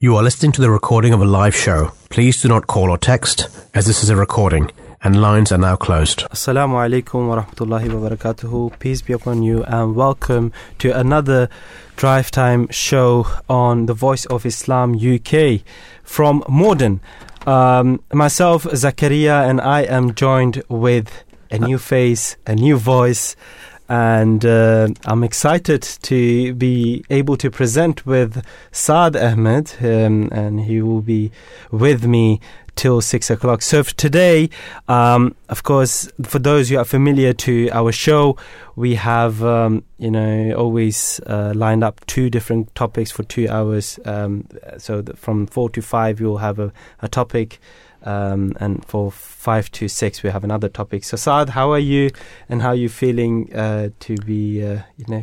You are listening to the recording of a live show. Please do not call or text, as this is a recording, and lines are now closed. Assalamu alaikum wa rahmatullahi wa barakatuhu. Peace be upon you, and welcome to another drive time show on the Voice of Islam UK from Morden. Myself, Zakaria, and I am joined with a new face, a new voice, and I'm excited to be able to present with Saad Ahmed, and he will be with me till 6 o'clock. So for today, of course, for those who are familiar to our show, we have always lined up two different topics for 2 hours. So from 4 to 5, you'll have a topic. And for 5 to 6, we have another topic. So Saad, how are you, and how are you feeling to be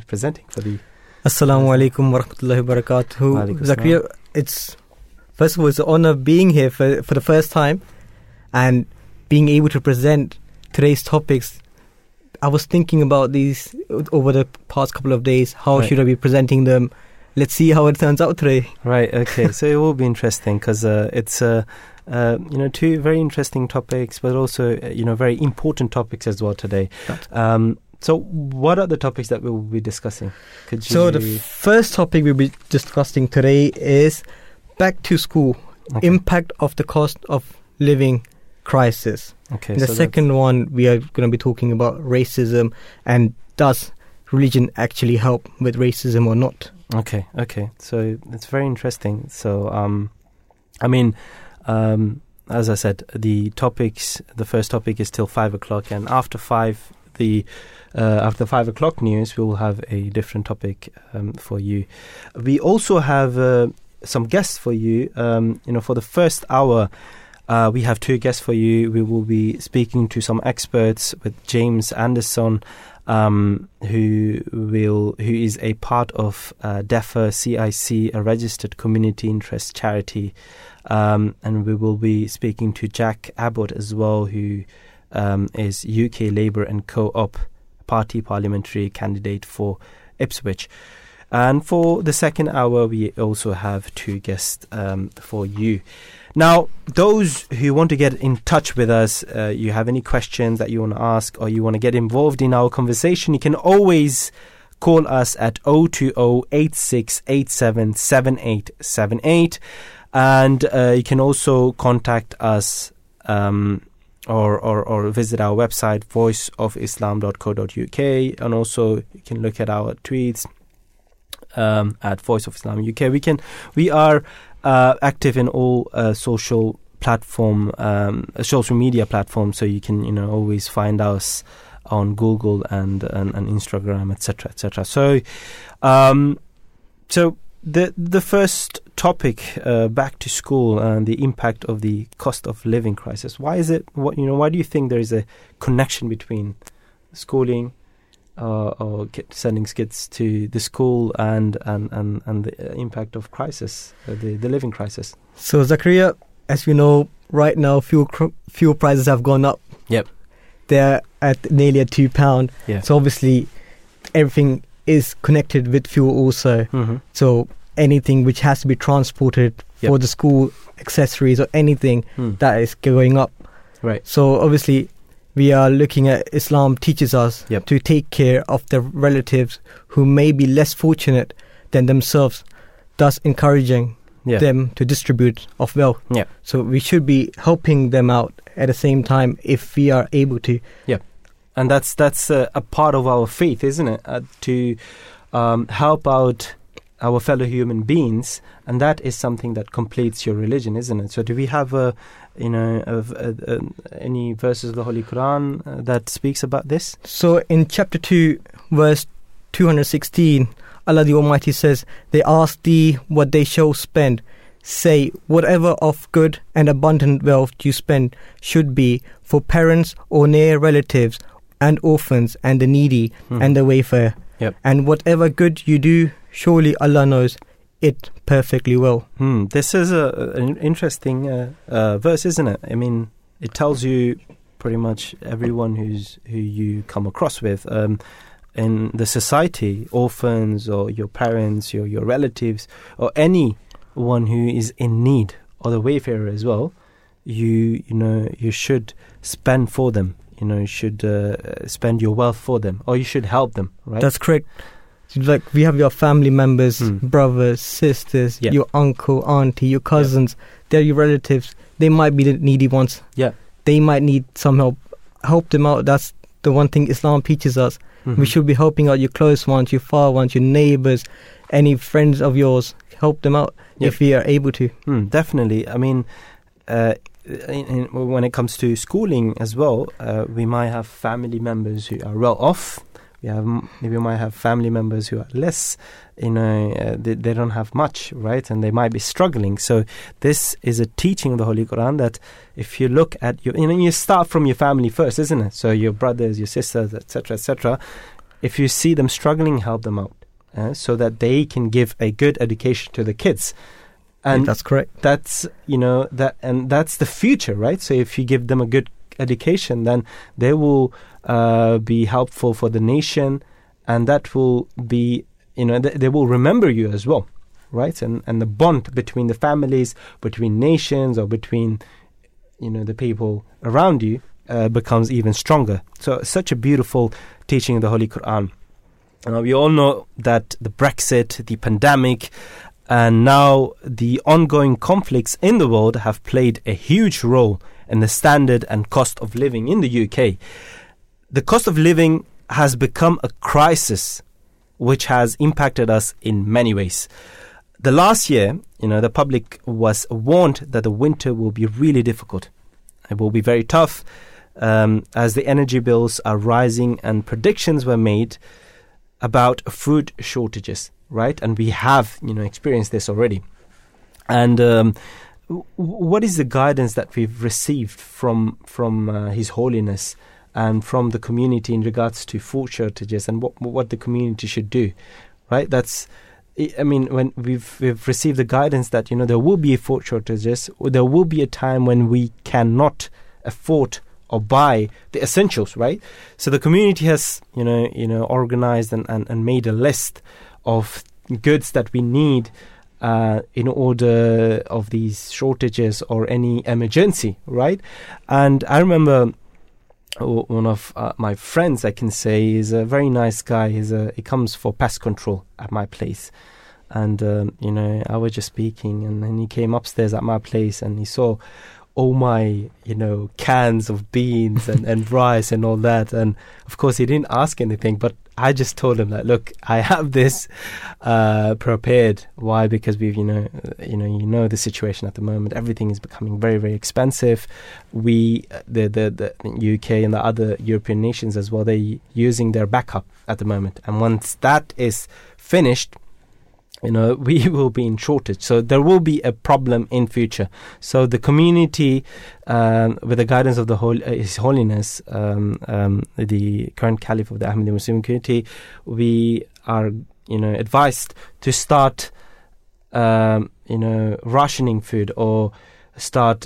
presenting for the? Assalamu alaikum wa rahmatullahi wa barakatuhu. Zakaria, it's first of all, it's an honor being here for the first time, and being able to present today's topics. I was thinking about these over the past couple of days. How should I be presenting them? Let's see how it turns out today. Right. Okay. So it will be interesting because it's a. Two very interesting topics, but also, very important topics as well today. So what are the topics that we'll be discussing? So the first topic we'll be discussing today is back to school, impact of the cost of living crisis. Okay. The second one, we are going to be talking about racism, and does religion actually help with racism or not? Okay. So it's very interesting. So, as I said, the first topic is till 5 o'clock, and after 5, after 5 o'clock news, we will have a different topic for you. We also have some guests for you. For the first hour, we have two guests for you. We will be speaking to some experts with James Anderson, who is a part of DEFA CIC, a registered community interest charity. And we will be speaking to Jack Abbott as well, who is UK Labour and Co-op Party parliamentary candidate for Ipswich. And for the second hour, we also have two guests for you. Now, those who want to get in touch with us, you have any questions that you want to ask or you want to get involved in our conversation, you can always call us at 020-8687-7878. And you can also contact us or visit our website, voiceofislam.co.uk. And also you can look at our tweets at Voice of Islam UK. We are active in all social media platforms. So you can always find us on Google and Instagram, etc., etc. So the first topic, back to school and the impact of the cost of living crisis. Why is it? Why do you think there is a connection between schooling or sending kids to the school and the impact of crisis, the living crisis? So Zakaria, as we know, right now fuel prices have gone up. Yep, they're at nearly a £2. Yeah. So obviously everything is connected with fuel also. Mm-hmm. So anything which has to be transported for the school, accessories or anything that is going up. Right. So obviously we are looking at Islam teaches us to take care of their relatives who may be less fortunate than themselves, thus encouraging them to distribute of wealth. Yeah. So we should be helping them out at the same time if we are able to. Yeah. And that's a part of our faith, isn't it? To help out our fellow human beings, and that is something that completes your religion, isn't it? So do we have any verses of the Holy Quran that speaks about this? So in chapter 2, verse 216, Allah the Almighty says, "They ask thee what they shall spend. Say, whatever of good and abundant wealth you spend should be for parents or near relatives and orphans and the needy and the wayfarer. Yep. And whatever good you do, surely Allah knows it perfectly well." This is an interesting verse, isn't it? I mean, it tells you pretty much everyone who you come across with in the society, orphans or your parents, your relatives or any one who is in need, or the wayfarer as well, you should spend for them. You should spend your wealth for them, or you should help them, right? That's correct. Like, we have your family members, brothers, sisters, your uncle, auntie, your cousins, they're your relatives. They might be the needy ones. Yeah. They might need some help. Help them out. That's the one thing Islam teaches us. Mm-hmm. We should be helping out your close ones, your far ones, your neighbours, any friends of yours. Help them out if we are able to. Definitely. I mean, when it comes to schooling as well, we might have family members who are well off. Maybe we might have family members who are less, they don't have much, right? And they might be struggling. So this is a teaching of the Holy Quran that if you look at your, you start from your family first, isn't it? So your brothers, your sisters, etc., etc. If you see them struggling, help them out so that they can give a good education to the kids. And that's correct. That's, that's the future, right? So if you give them a good education, then they will be helpful for the nation, and that will be, they will remember you as well, right? And the bond between the families, between nations, or between, the people around you becomes even stronger. So such a beautiful teaching of the Holy Quran. We all know that the Brexit, the pandemic, and now the ongoing conflicts in the world have played a huge role in the standard and cost of living in the UK. The cost of living has become a crisis which has impacted us in many ways. The last year, the public was warned that the winter will be really difficult. It will be very tough as the energy bills are rising and predictions were made about food shortages, right? And we have, experienced this already. And what is the guidance that we've received from His Holiness and from the community in regards to food shortages and what the community should do, right? That's, when we've received the guidance that, there will be food shortages, or there will be a time when we cannot afford or buy the essentials, right? So the community has, organized and made a list of goods that we need in order of these shortages or any emergency, right? And I remember one of my friends, I can say, is a very nice guy. He comes for pest control at my place. And, I was just speaking, and then he came upstairs at my place and he saw all my, cans of beans and rice and all that. And, of course, he didn't ask anything, but I just told him that, look, I have this prepared. Why? Because we've, the situation at the moment. Everything is becoming very, very expensive. We, the UK and the other European nations as well, they're using their backup at the moment. And once that is finished, we will be in shortage. So there will be a problem in future. So the community, with the guidance of His Holiness, the current Caliph of the Ahmadiyya Muslim Community, we are, advised to start, rationing food, or start,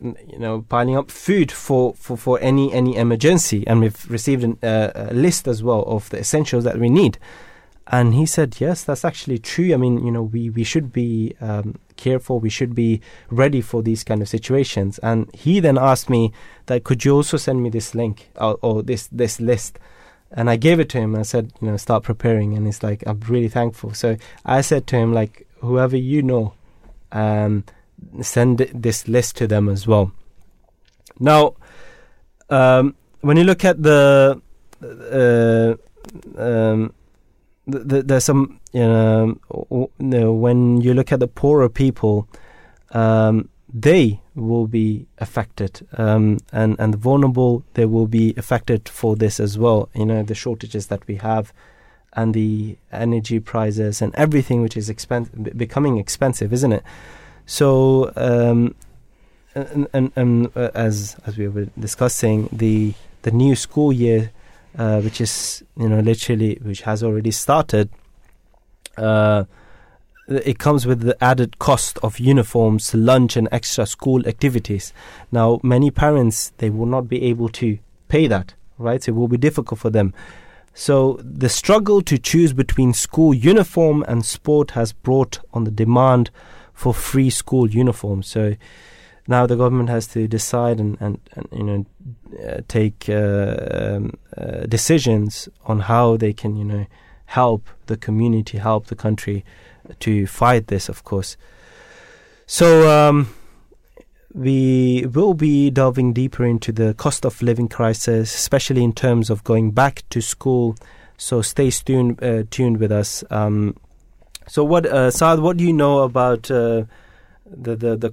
piling up food for any emergency. And we've received a list as well of the essentials that we need. And he said, yes, that's actually true. I mean, we should be careful. We should be ready for these kind of situations. And he then asked me that, could you also send me this link or this list? And I gave it to him. I said, start preparing. And he's like, I'm really thankful. So I said to him, like, whoever send this list to them as well. Now, when you look at when you look at the poorer people, they will be affected, and the vulnerable, they will be affected for this as well. The shortages that we have, and the energy prices, and everything which is becoming expensive, isn't it? So, as we were discussing, the new school year, which is which has already started, it comes with the added cost of uniforms, lunch, and extra school activities. Now, many parents, they will not be able to pay that, right? So it will be difficult for them. So the struggle to choose between school uniform and sport has brought on the demand for free school uniforms. So now the government has to decide and you know, take decisions on how they can, you know, help the community, help the country to fight this, of course. So we will be delving deeper into the cost of living crisis, especially in terms of going back to school. So stay tuned with us. So what, Saad, what do you know about the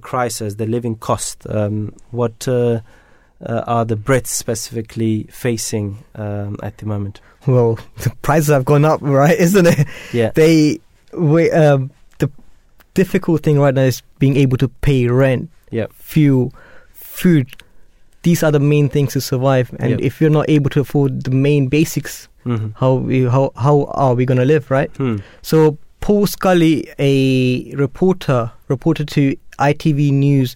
crisis, the living cost? What are the Brits specifically facing at the moment? Well, the prices have gone up, right? Isn't it? Yeah. The difficult thing right now is being able to pay rent. Yep. Fuel, food, these are the main things to survive. And yep. if you're not able to afford the main basics, mm-hmm. how are we going to live, right? Hmm. So Paul Scully, a reporter, reported to ITV News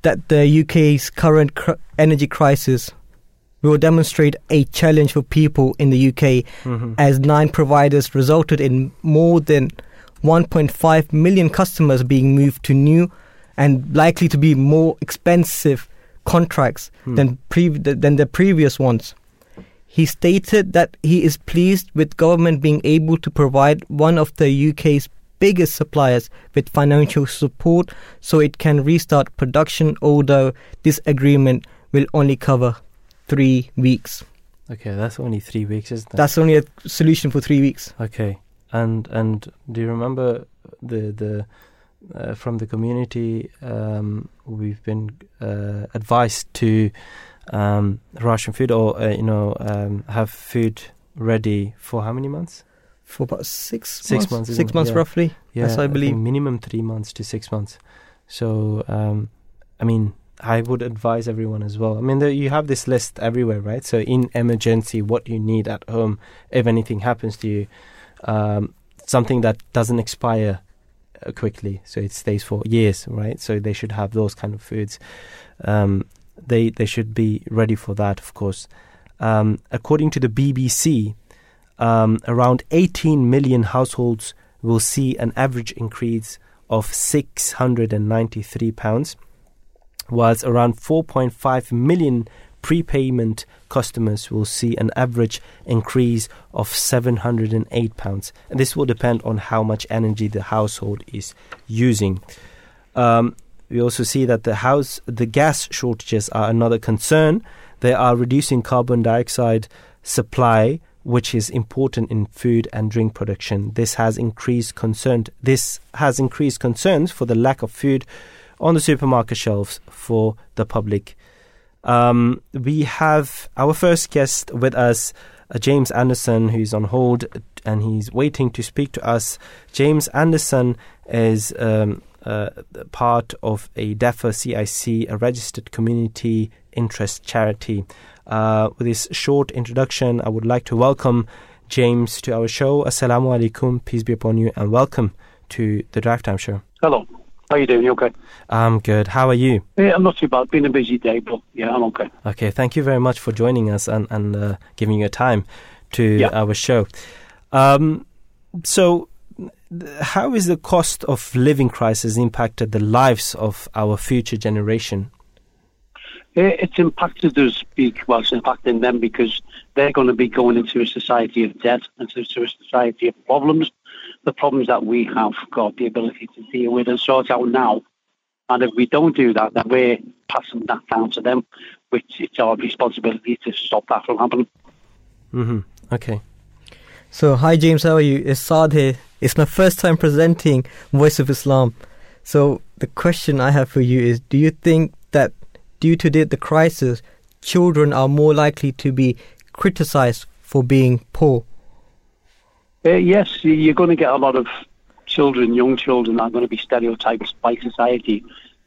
that the UK's current energy crisis will demonstrate a challenge for people in the UK, mm-hmm. as 9 providers resulted in more than 1.5 million customers being moved to new and likely to be more expensive contracts than the previous ones. He stated that he is pleased with government being able to provide one of the UK's biggest suppliers with financial support so it can restart production, although this agreement will only cover 3 weeks. Okay, that's only 3 weeks, isn't it? That's only a solution for 3 weeks. Okay, and do you remember the from the community, we've been advised to ration food or have food ready for how many months? For about 6 months. 6 months, yeah. Roughly. Yeah, yes, I believe minimum 3 months to 6 months. So, I mean, I would advise everyone as well. I mean, you have this list everywhere, right? So, in emergency, what you need at home if anything happens to you, something that doesn't expire quickly, so it stays for years, right? So they should have those kind of foods. They should be ready for that, of course. According to the BBC, around 18 million households will see an average increase of £693, whilst around 4.5 million prepayment customers will see an average increase of £708. And this will depend on how much energy the household is using. We also see that the gas shortages are another concern. They are reducing carbon dioxide supply, which is important in food and drink production. This has increased concerns for the lack of food on the supermarket shelves for the public. We have our first guest with us, James Anderson, who's on hold and he's waiting to speak to us. James Anderson is part of a DEFA CIC, a registered community interest charity. With this short introduction, I would like to welcome James to our show. Assalamu alaikum, peace be upon you, and welcome to the Drive Time Show. Hello. How are you doing? You okay? I'm good. How are you? Yeah, I'm not too bad. Been a busy day, but yeah, I'm okay. Okay, thank you very much for joining us and giving your time to our show. So, how is the cost of living crisis impacted the lives of our future generation? It's impacted us. Well, it's impacting them because they're going to be going into a society of debt and into a society of problems. The problems that we have got the ability to deal with and sort out now. And if we don't do that, then we're passing that down to them, which it's our responsibility to stop that from happening. Mm-hmm. Okay. So, hi James, how are you? It's Saad here. It's my first time presenting Voice of Islam. So, the question I have for you is, do you think that due to the crisis, children are more likely to be criticised for being poor? Yes, you're going to get a lot of children, young children, that are going to be stereotyped by society,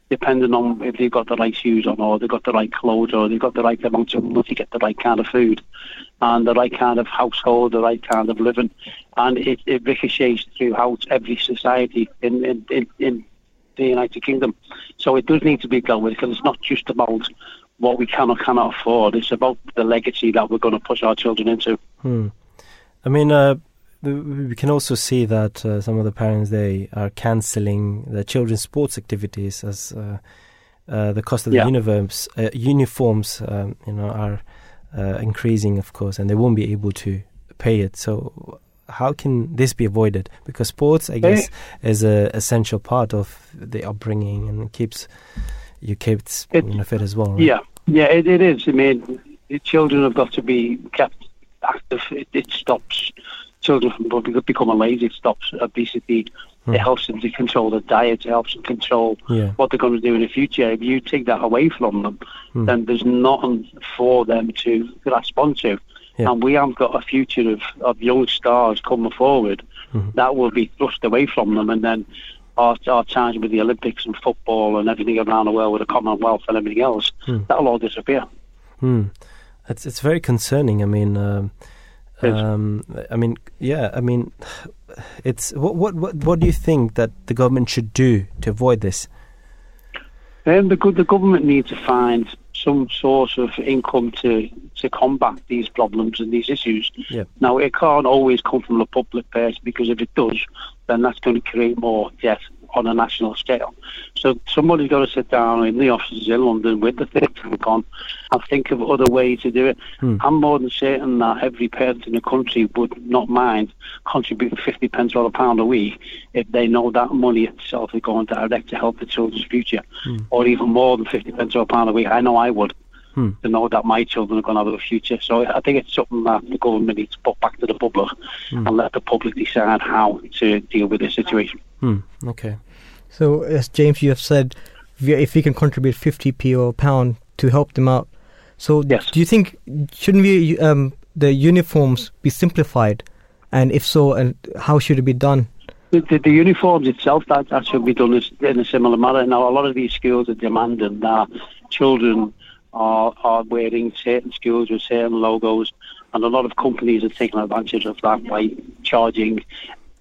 depending on if they've got the right shoes on, or they've got the right clothes, or they've got the right amount of money to get the right kind of food, and the right kind of household, the right kind of living. And it ricochets throughout every society in the United Kingdom. So it does need to be dealt with, because it's not just about what we can or cannot afford, it's about the legacy that we're going to push our children into. I mean, we can also see that some of the parents, they are cancelling their children's sports activities as the cost of the uniforms are increasing, of course, and they won't be able to pay it. So how can this be avoided? Because sports, I guess, is an essential part of the upbringing and keeps your kids fit as well, right? Yeah, it is. I mean, children have got to be kept active. It stops children from becoming lazy. It stops obesity. It helps them to control their diet. It helps them control what they're going to do in the future. If you take that away from them, then there's nothing for them to grasp onto. Yeah. And we have got a future of young stars coming forward that will be thrust away from them. And then our times with the Olympics and football and everything around the world with the Commonwealth and everything else, that'll all disappear. It's very concerning. I mean... it's what do you think that the government should do to avoid this? The government needs to find some source of income to combat these problems and these issues. Yeah. Now, it can't always come from the public purse, because if it does, then that's going to create more debt on a national scale. So somebody's got to sit down in the offices in London with the think tank on and think of other ways to do it. I'm more than certain that every parent in the country would not mind contributing 50 pence or a pound a week if they know that money itself is going direct to help the children's future, or even more than 50 pence or a pound a week. I know I would, to know that my children are going to have a future. So I think it's something that the government needs to put back to the public and let the public decide how to deal with this situation. Okay. So, as James, you have said, if we can contribute 50p or a pound to help them out, so do you think, shouldn't we, the uniforms be simplified? And if so, and how should it be done? The uniforms itself, that should be done in a similar manner. Now, a lot of these schools are demanding that children are wearing certain schools with certain logos, and a lot of companies are taking advantage of that by charging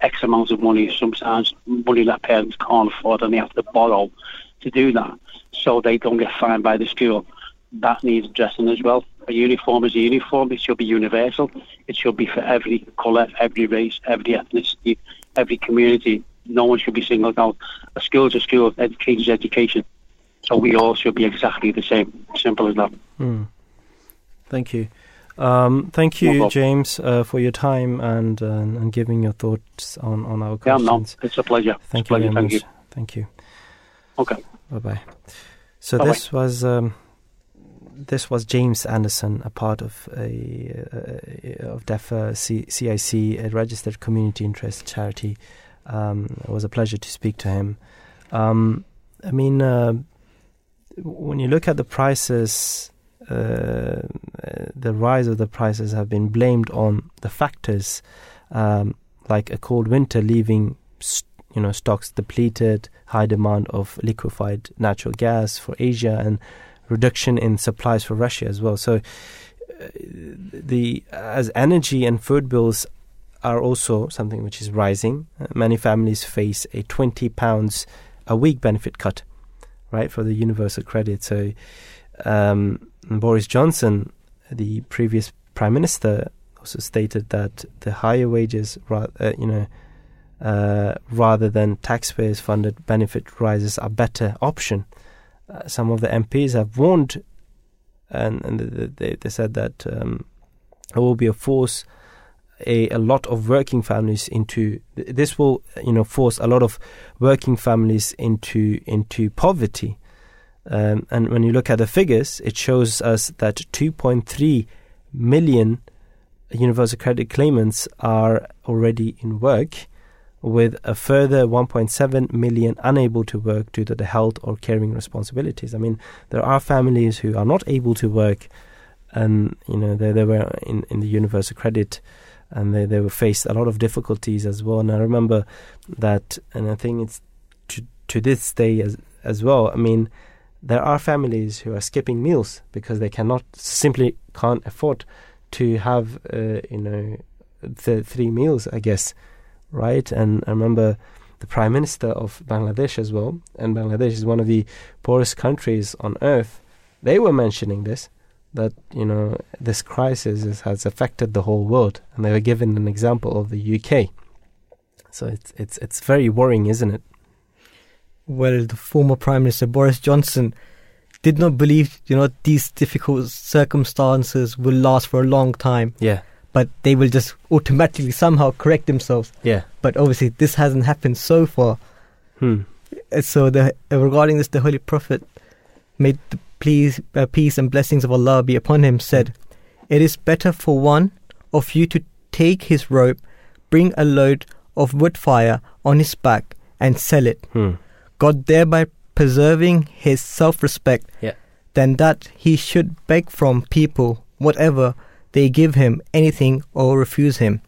X amounts of money, sometimes money that parents can't afford and they have to borrow to do that, so they don't get fined by the school. That needs addressing as well. A uniform is a uniform. It should be universal. It should be for every colour, every race, every ethnicity, every community. No one should be singled out. A school is a school. Education is education. So we all should be exactly the same. Simple as that. Thank you. Thank you, James, for your time and giving your thoughts on our questions. Yeah, it's a pleasure. Thank you very much. Thank you. Okay. Bye-bye. So this was James Anderson, a part of of DEFA CIC, a registered community interest charity. It was a pleasure to speak to him. When you look at the prices, the rise of the prices have been blamed on the factors like a cold winter, leaving stocks depleted, high demand of liquefied natural gas for Asia, and reduction in supplies for Russia as well. So as energy and food bills are also something which is rising, many families face a £20 a week benefit cut, right, for the universal credit. So Boris Johnson, the previous prime minister, also stated that the higher wages, rather than taxpayers-funded benefit rises, are a better option. Some of the MPs have warned, and they said that it will be a lot of working families into this will force a lot of working families into poverty. And when you look at the figures, it shows us that 2.3 million universal credit claimants are already in work, with a further 1.7 million unable to work due to the health or caring responsibilities. I mean, there are families who are not able to work, and they were in the universal creded, and they were faced a lot of difficulties as well. And I remember that, and I think it's to this day as well. I mean, there are families who are skipping meals because they can't afford to have the three meals, I guess, right? And I remember the Prime Minister of Bangladesh as well, and Bangladesh is one of the poorest countries on earth. They were mentioning this, that, you know, this crisis has affected the whole world, and they were given an example of the UK. So it's very worrying, isn't it? Well, the former Prime Minister Boris Johnson did not believe, you know, these difficult circumstances will last for a long time. Yeah. But they will just automatically somehow correct themselves. Yeah. But obviously this hasn't happened so far. So regarding this, the Holy Prophet, made the peace and blessings of Allah be upon him, said, "It is better for one of you to take his rope, bring a load of wood fire on his back and sell it, God thereby preserving his self-respect, than that he should beg from people whatever they give him, anything or refuse him."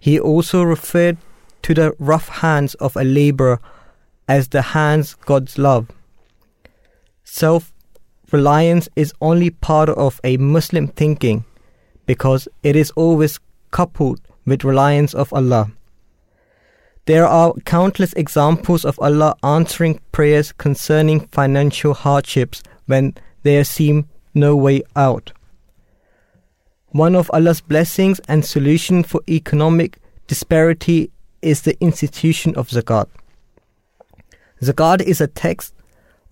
He also referred to the rough hands of a labourer as the hands God's love. Self-reliance is only part of a Muslim thinking because it is always coupled with reliance of Allah. There are countless examples of Allah answering prayers concerning financial hardships when there seemed no way out. One of Allah's blessings and solution for economic disparity is the institution of zakat. Zakat is a tax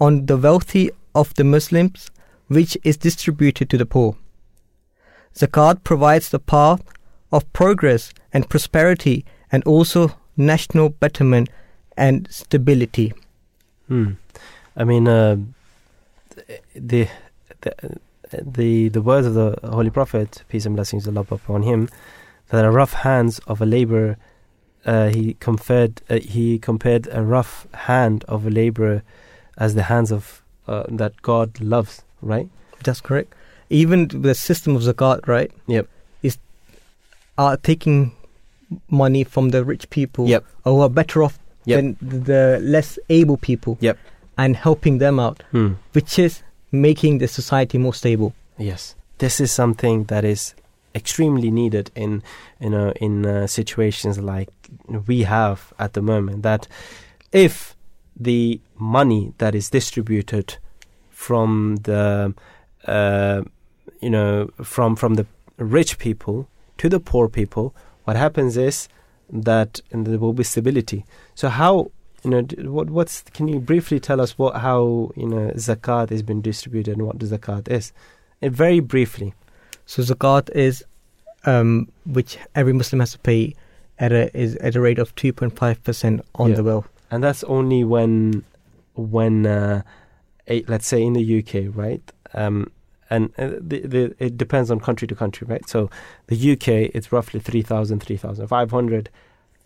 on the wealthy of the Muslims which is distributed to the poor. Zakat provides the path of progress and prosperity and also national betterment and stability. I mean, the words of the Holy Prophet, peace and blessings of Allah upon him, that the rough hands of a labourer, he compared a rough hand of a labourer as the hands of that God loves, right? That's correct. Even the system of zakat, right? Yep, is taking money from the rich people, who are better off than the less able people, and helping them out, which is making the society more stable. Yes, this is something that is extremely needed in, you know, in situations like we have at the moment. That if the money that is distributed from the from the rich people to the poor people, what happens is that there will be stability. So how, you know, what's? Can you briefly tell us how zakat has been distributed and what zakat is? Very briefly. So zakat is, which every Muslim has to pay at a rate of 2.5% on the wealth. And that's only when let's say in the UK, right? And it depends on country to country, right? So the UK, it's roughly 3,500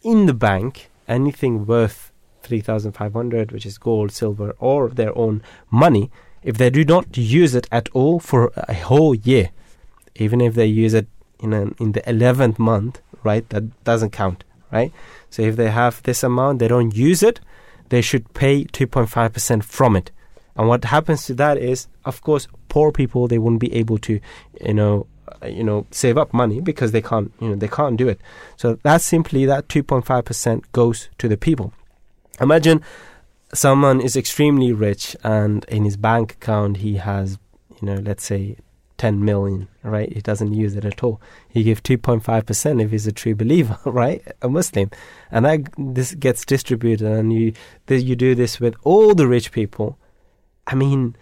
in the bank. Anything worth 3,500, which is gold, silver, or their own money, if they do not use it at all for a whole year, even if they use it in the 11th month, right? That doesn't count, right? So if they have this amount, they don't use it, they should pay 2.5% from it. And what happens to that is, of course, poor people, they won't be able to, save up money because they can't do it. So that's simply that 2.5% goes to the people. Imagine someone is extremely rich and in his bank account he has, let's say 10 million, right? He doesn't use it at all. He gives 2.5% if he's a true believer, right? A Muslim. And this gets distributed, and you do this with all the rich people. I mean,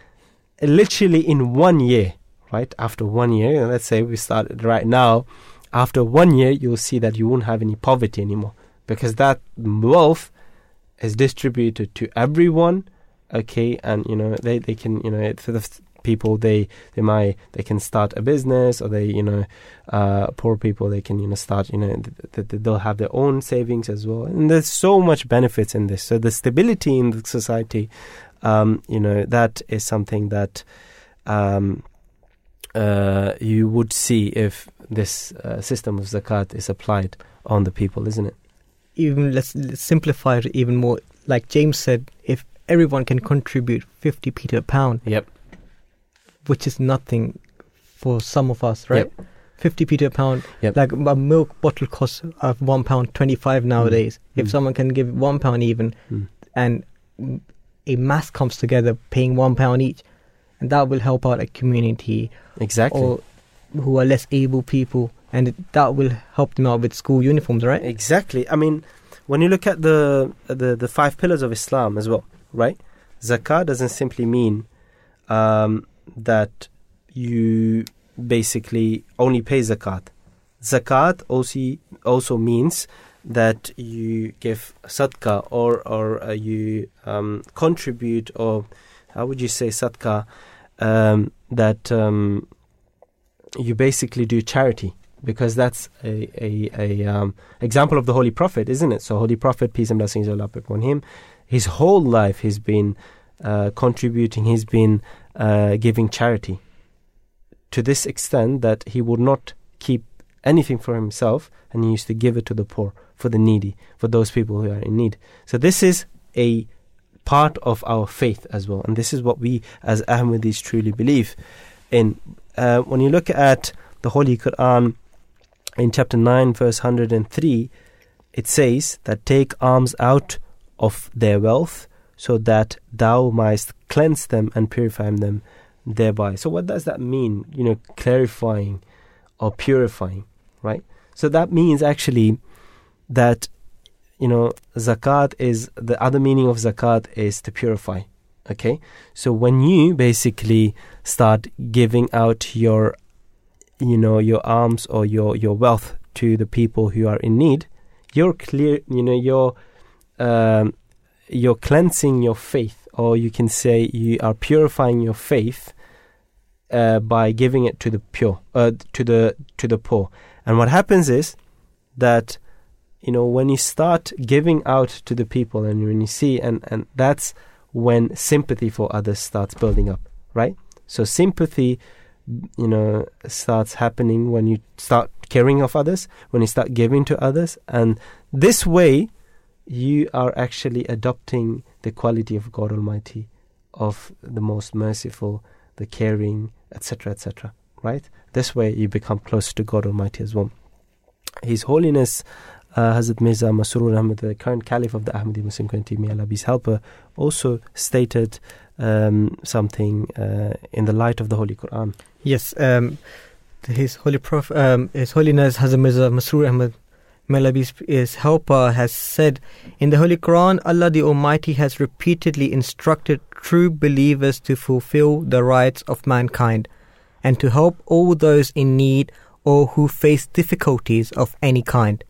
literally in 1 year, right? After 1 year, let's say we started right now, after 1 year, you'll see that you won't have any poverty anymore because that wealth is distributed to everyone, okay? And, they can, for the people, they can start a business, or poor people, they can, start, they'll have their own savings as well. And there's so much benefits in this. So the stability in the society, that is something that you would see if this system of zakat is applied on the people, isn't it? Even let's simplify it even more. Like James said, if everyone can contribute 50p to a pound, which is nothing for some of us, right? 50p to a pound, like a milk bottle costs £1.25 nowadays. If someone can give £1 even, and a mass comes together paying £1 each, and that will help out a community. Exactly. Or who are less able people, and that will help them out with school uniforms, right? Exactly. I mean, when you look at the 5 pillars of Islam as well, right? Zakah doesn't simply mean that you basically only pay zakat. Zakat also means that you give sadaqah or you contribute, or how would you say sadaqah, that you basically do charity, because that's a example of the Holy Prophet, isn't it? So Holy Prophet, peace and blessings Allah be upon him, his whole life he's been contributing, he's been giving charity to this extent that he would not keep anything for himself, and he used to give it to the poor, for the needy, for those people who are in need. So this is a part of our faith as well, and this is what we as Ahmadis truly believe in. When you look at the Holy Quran in chapter 9 verse 103, it says that take alms out of their wealth so that thou mightst cleanse them and purify them thereby. So what does that mean? You know, clarifying or purifying, right? So that means actually that, you know, zakat is, the other meaning of zakat is to purify, okay? So when you basically start giving out your, you know, your alms or your wealth to the people who are in need, you're clear, you know, you're cleansing your faith, or you can say you are purifying your faith by giving it to the pure, to the poor. And what happens is that, you know, when you start giving out to the people, and when you see, and that's when sympathy for others starts building up, right? So sympathy, you know, starts happening when you start caring of others, when you start giving to others, and this way you are actually adopting the quality of God Almighty, of the most merciful, the caring, etc., etc., right? This way you become closer to God Almighty as well. His Holiness Hazrat Meza Masrur Ahmed, the current Caliph of the Ahmadiyya Muslim Community, may Allah be his helper, also stated something in the light of the Holy Quran. Yes, His Holiness Hazrat Meza Masrur Ahmed, may Allah be his helper, has said, in the Holy Quran, Allah the Almighty has repeatedly instructed true believers to fulfill the rights of mankind and to help all those in need or who face difficulties of any kind.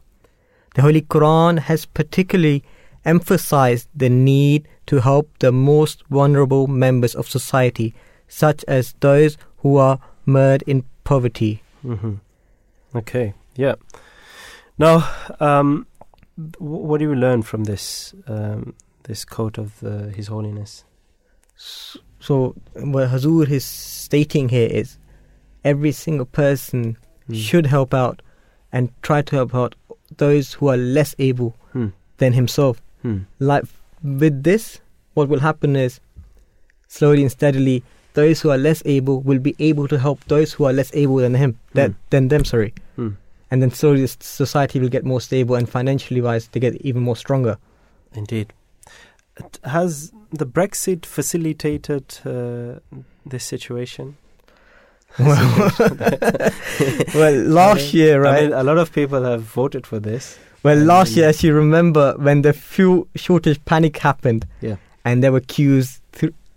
The Holy Quran has particularly emphasized the need to help the most vulnerable members of society, such as those who are mired in poverty. Mm-hmm. Okay, yeah. Now, what do we learn from this this quote of His Holiness? So what Hazur is stating here is every single person should help out and try to help out those who are less able than himself. Like with this, what will happen is slowly and steadily, those who are less able will be able to help those who are less able than them. And then slowly society will get more stable, and financially wise they get even more stronger. Indeed. Has the Brexit facilitated this situation? Well, last year, right? I mean, a lot of people have voted for this. Well, last year, as you remember, when the fuel shortage panic happened, yeah, and there were queues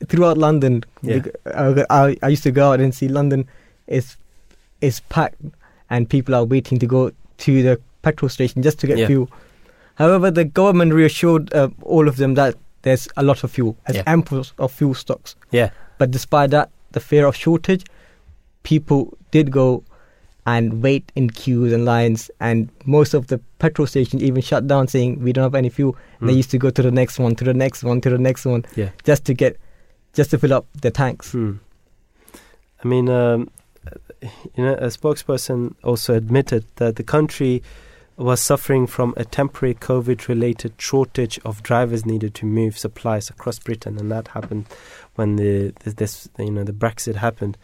throughout London. Yeah. I used to go out and see London is packed, and people are waiting to go to the petrol station just to get fuel. However, the government reassured all of them that there's a lot of fuel, there's ample of fuel stocks. Yeah. But despite that, the fear of shortage, people did go and wait in queues and lines, and most of the petrol stations even shut down, saying we don't have any fuel. And they used to go to the next one, to the next one, to the next one, just to fill up their tanks. I mean, you know, a spokesperson also admitted that the country was suffering from a temporary COVID-related shortage of drivers needed to move supplies across Britain, and that happened when the Brexit happened.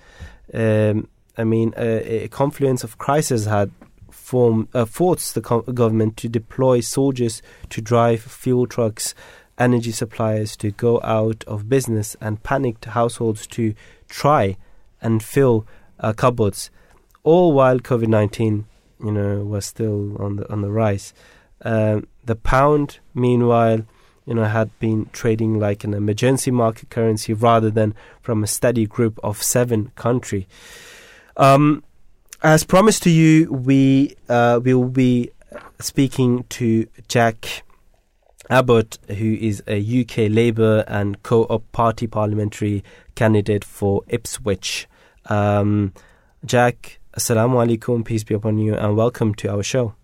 I mean, a confluence of crises had forced the government to deploy soldiers to drive fuel trucks energy suppliers to go out of business and panicked households to try and fill cupboards, all while COVID-19, was still on the rise. The pound, meanwhile, had been trading like an emergency market currency rather than from a steady group of 7 countries. As promised to you, we will be speaking to Jack Abbott, who is a UK Labour and Co-op Party parliamentary candidate for Ipswich. Jack, assalamu alaikum, peace be upon you, and welcome to our show.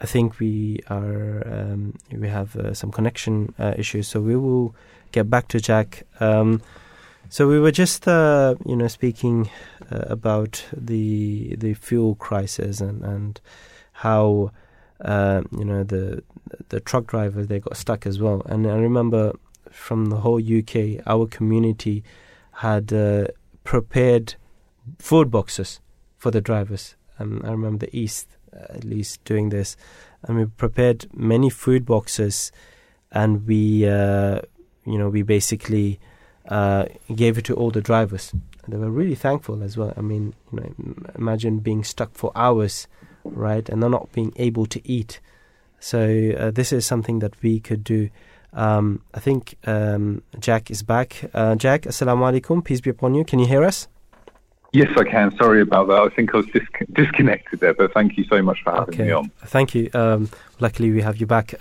I think we have some connection issues, so we will get back to Jack. So we were just speaking about the fuel crisis and how the truck drivers, they got stuck as well. And I remember from the whole UK, our community had prepared food boxes for the drivers. I remember the East, at least, doing this, and we prepared many food boxes, and we basically gave it to all the drivers. And they were really thankful as well. I mean, imagine being stuck for hours, right, and they're not being able to eat. So this is something that we could do. I think Jack is back. Jack, assalamu alaikum, peace be upon you. Can you hear us? Yes, I can. Sorry about that. I think I was disconnected there, but thank you so much for having me on. Thank you. Luckily, we have you back.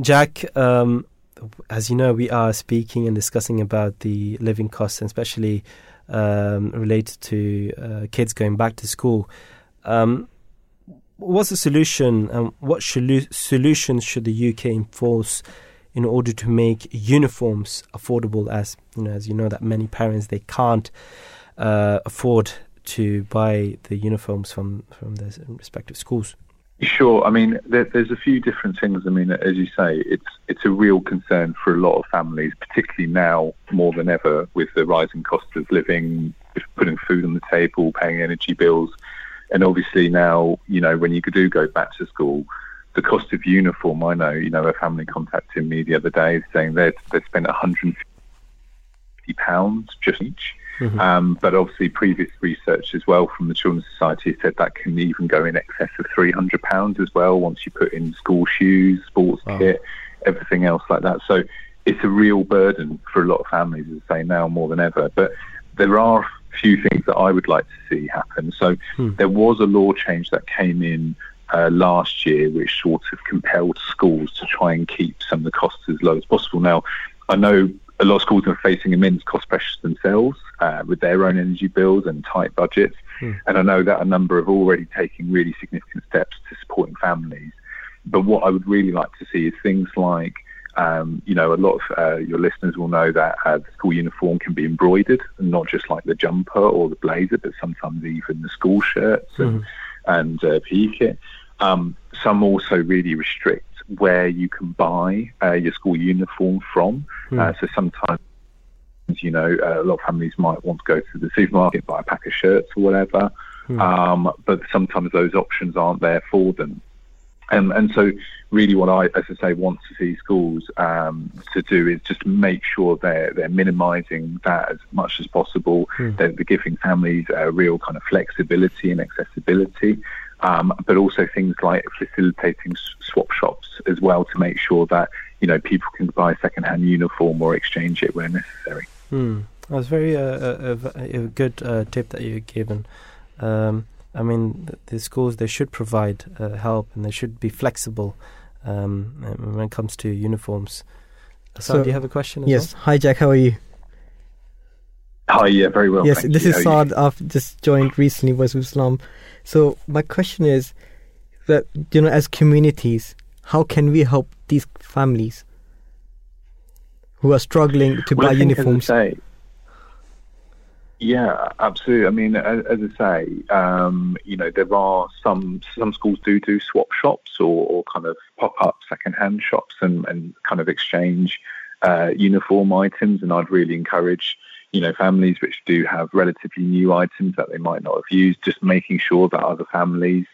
Jack, as you know, we are speaking and discussing about the living costs, and especially related to kids going back to school. What's the solution? What solutions should the UK enforce in order to make uniforms affordable? As you know, that many parents, they can't afford to buy the uniforms from their respective schools. Sure. I mean, there's a few different things. I mean, as you say, it's a real concern for a lot of families, particularly now more than ever with the rising cost of living, putting food on the table, paying energy bills. And obviously now, when you do go back to school, the cost of uniform, I know, a family contacted me the other day saying they spent £150 just each. Mm-hmm. But obviously previous research as well from the Children's Society said that can even go in excess of £300 as well once you put in school shoes, sports kit, everything else like that. So it's a real burden for a lot of families, as I say, now more than ever. But there are a few things that I would like to see happen. So there was a law change that came in last year which sort of compelled schools to try and keep some of the costs as low as possible. Now, I know a lot of schools are facing immense cost pressures themselves with their own energy bills and tight budgets. And I know that a number have already taken really significant steps to supporting families. But what I would really like to see is things like, a lot of your listeners will know that the school uniform can be embroidered, and not just like the jumper or the blazer, but sometimes even the school shirts and PE kit. Some also really restrict where you can buy your school uniform from. So sometimes, a lot of families might want to go to the supermarket, buy a pack of shirts or whatever, but sometimes those options aren't there for them. And so really what I, as I say, want to see schools to do is just make sure they're minimising that as much as possible. They're giving families a real kind of flexibility and accessibility. But also things like facilitating swap shops as well to make sure that, people can buy a second-hand uniform or exchange it where necessary. That was very a good tip that you given. I mean, the schools, they should provide help, and they should be flexible when it comes to uniforms. Saad, do you have a question? Yes. Well? Hi, Jack. How are you? Hi, yeah, very well. Yes, this is Saad. I've just joined recently Voice of Islam. So my question is that, as communities, how can we help these families who are struggling to buy uniforms? Yeah, absolutely. I mean, as I say, there are some schools do swap shops or kind of pop-up second-hand shops and kind of exchange uniform items. And I'd really encourage families which do have relatively new items that they might not have used, just making sure that other families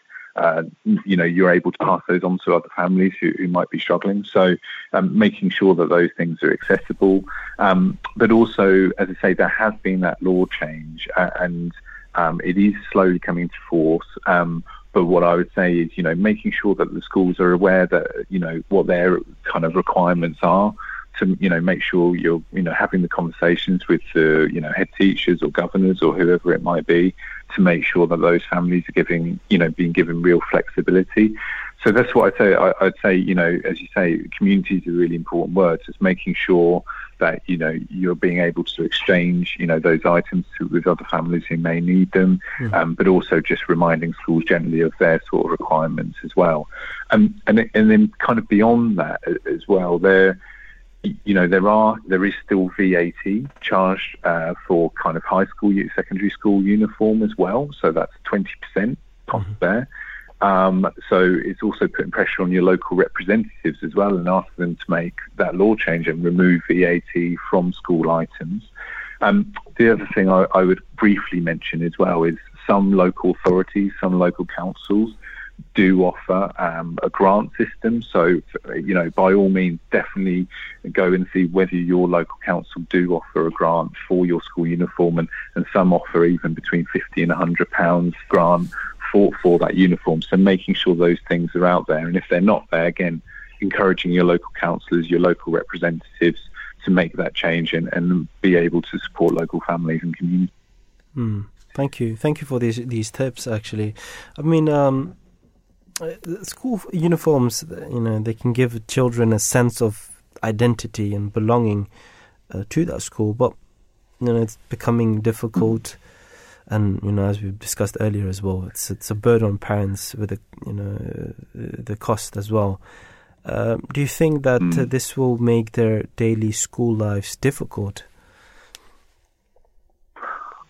you're able to pass those on to other families who might be struggling. So making sure that those things are accessible. But also, as I say, there has been that law change and it is slowly coming into force. But what I would say is, making sure that the schools are aware that, what their kind of requirements are to, make sure you're, having the conversations with the, head teachers or governors or whoever it might be to make sure that those families are giving, being given real flexibility. So that's what I'd say. I'd say, as you say, community is a really important word. It's making sure that, you're being able to exchange, those items with other families who may need them, but also just reminding schools generally of their sort of requirements as well. And then kind of beyond that as well, there is still VAT charged for kind of high school, secondary school uniform as well. So that's 20% cost there. So it's also putting pressure on your local representatives as well and asking them to make that law change and remove VAT from school items. The other thing I would briefly mention as well is some local authorities, some local councils do offer a grant system. So, by all means, definitely go and see whether your local council do offer a grant for your school uniform, and some offer even between £50 and £100 grant for that uniform. So making sure those things are out there, and if they're not there, again, encouraging your local councillors, your local representatives to make that change and be able to support local families and communities. Thank you for these tips. Actually, I mean, school uniforms, they can give children a sense of identity and belonging to that school, but it's becoming difficult. And as we discussed earlier as well, it's a burden on parents with the the cost as well. Do you think that this will make their daily school lives difficult?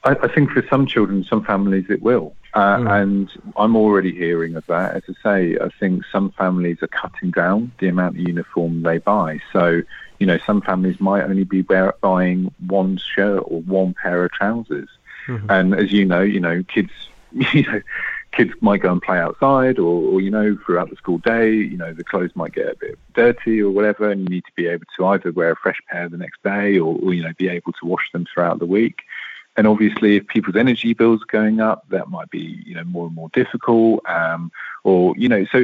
I think for some children, some families, it will. And I'm already hearing of that. As I say, I think some families are cutting down the amount of uniform they buy. So, some families might only be buying one shirt or one pair of trousers. And as kids might go and play outside or throughout the school day, the clothes might get a bit dirty or whatever, and you need to be able to either wear a fresh pair the next day or be able to wash them throughout the week. And obviously, if people's energy bills are going up, that might be, more and more difficult. So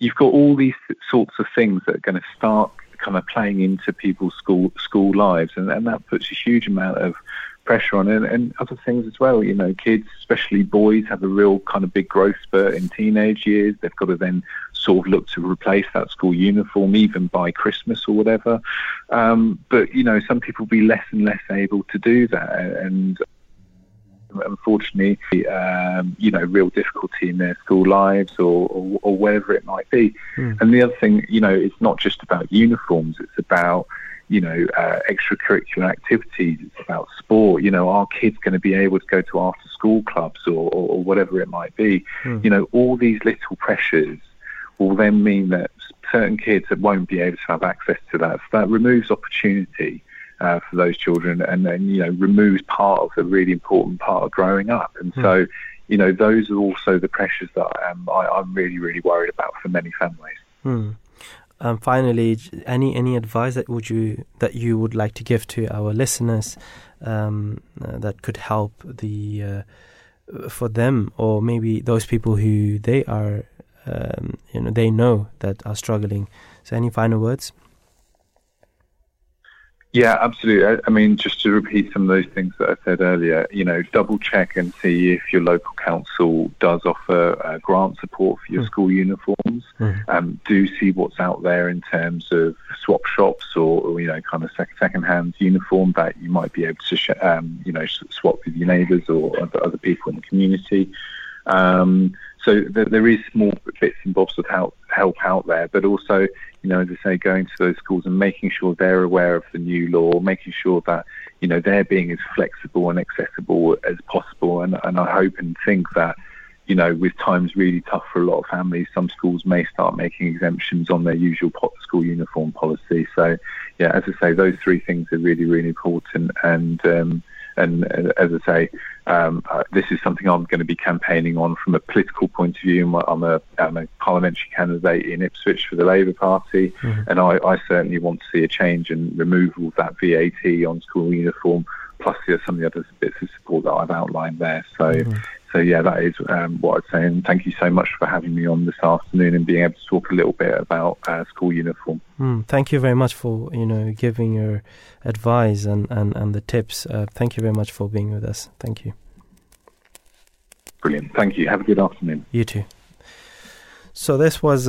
you've got all these sorts of things that are going to start kind of playing into people's school lives. And that puts a huge amount of pressure on it, and other things as well. Kids, especially boys, have a real kind of big growth spurt in teenage years. They've got to then sort of look to replace that school uniform even by Christmas or whatever. But, some people will be less and less able to do that. And unfortunately, real difficulty in their school lives or whatever it might be. And the other thing, it's not just about uniforms. It's about extracurricular activities. It's about sport. Are kids going to be able to go to after school clubs or whatever it might be? All these little pressures will then mean that certain kids won't be able to have access to that. So that removes opportunity for those children, and then removes part of the really important part of growing up. And so those are also the pressures that I'm really, really worried about for many families. Finally, any advice that you would like to give to our listeners that could help for them, or maybe those people who they are they know that are struggling? So any final words? Yeah, absolutely. I mean, just to repeat some of those things that I said earlier, double check and see if your local council does offer grant support for your school uniforms. Do see what's out there in terms of swap shops or kind of second-hand uniform that you might be able to, swap with your neighbours or other people in the community. So there is small bits and bobs of help out there, but also, as I say, going to those schools and making sure they're aware of the new law, making sure that, they're being as flexible and accessible as possible. And I hope and think that, with times really tough for a lot of families, some schools may start making exemptions on their usual school uniform policy. So, yeah, as I say, those three things are really, really important. And as I say, This is something I'm going to be campaigning on from a political point of view. I'm a parliamentary candidate in Ipswich for the Labour Party, and I certainly want to see a change and removal of that VAT on school uniform, plus some of the other bits of support that I've outlined there. So yeah, that is what I'd say. And thank you so much for having me on this afternoon and being able to talk a little bit about school uniform. Thank you very much for giving your advice and the tips. Thank you very much for being with us. Thank you. Brilliant. Thank you. Have a good afternoon. You too. So this was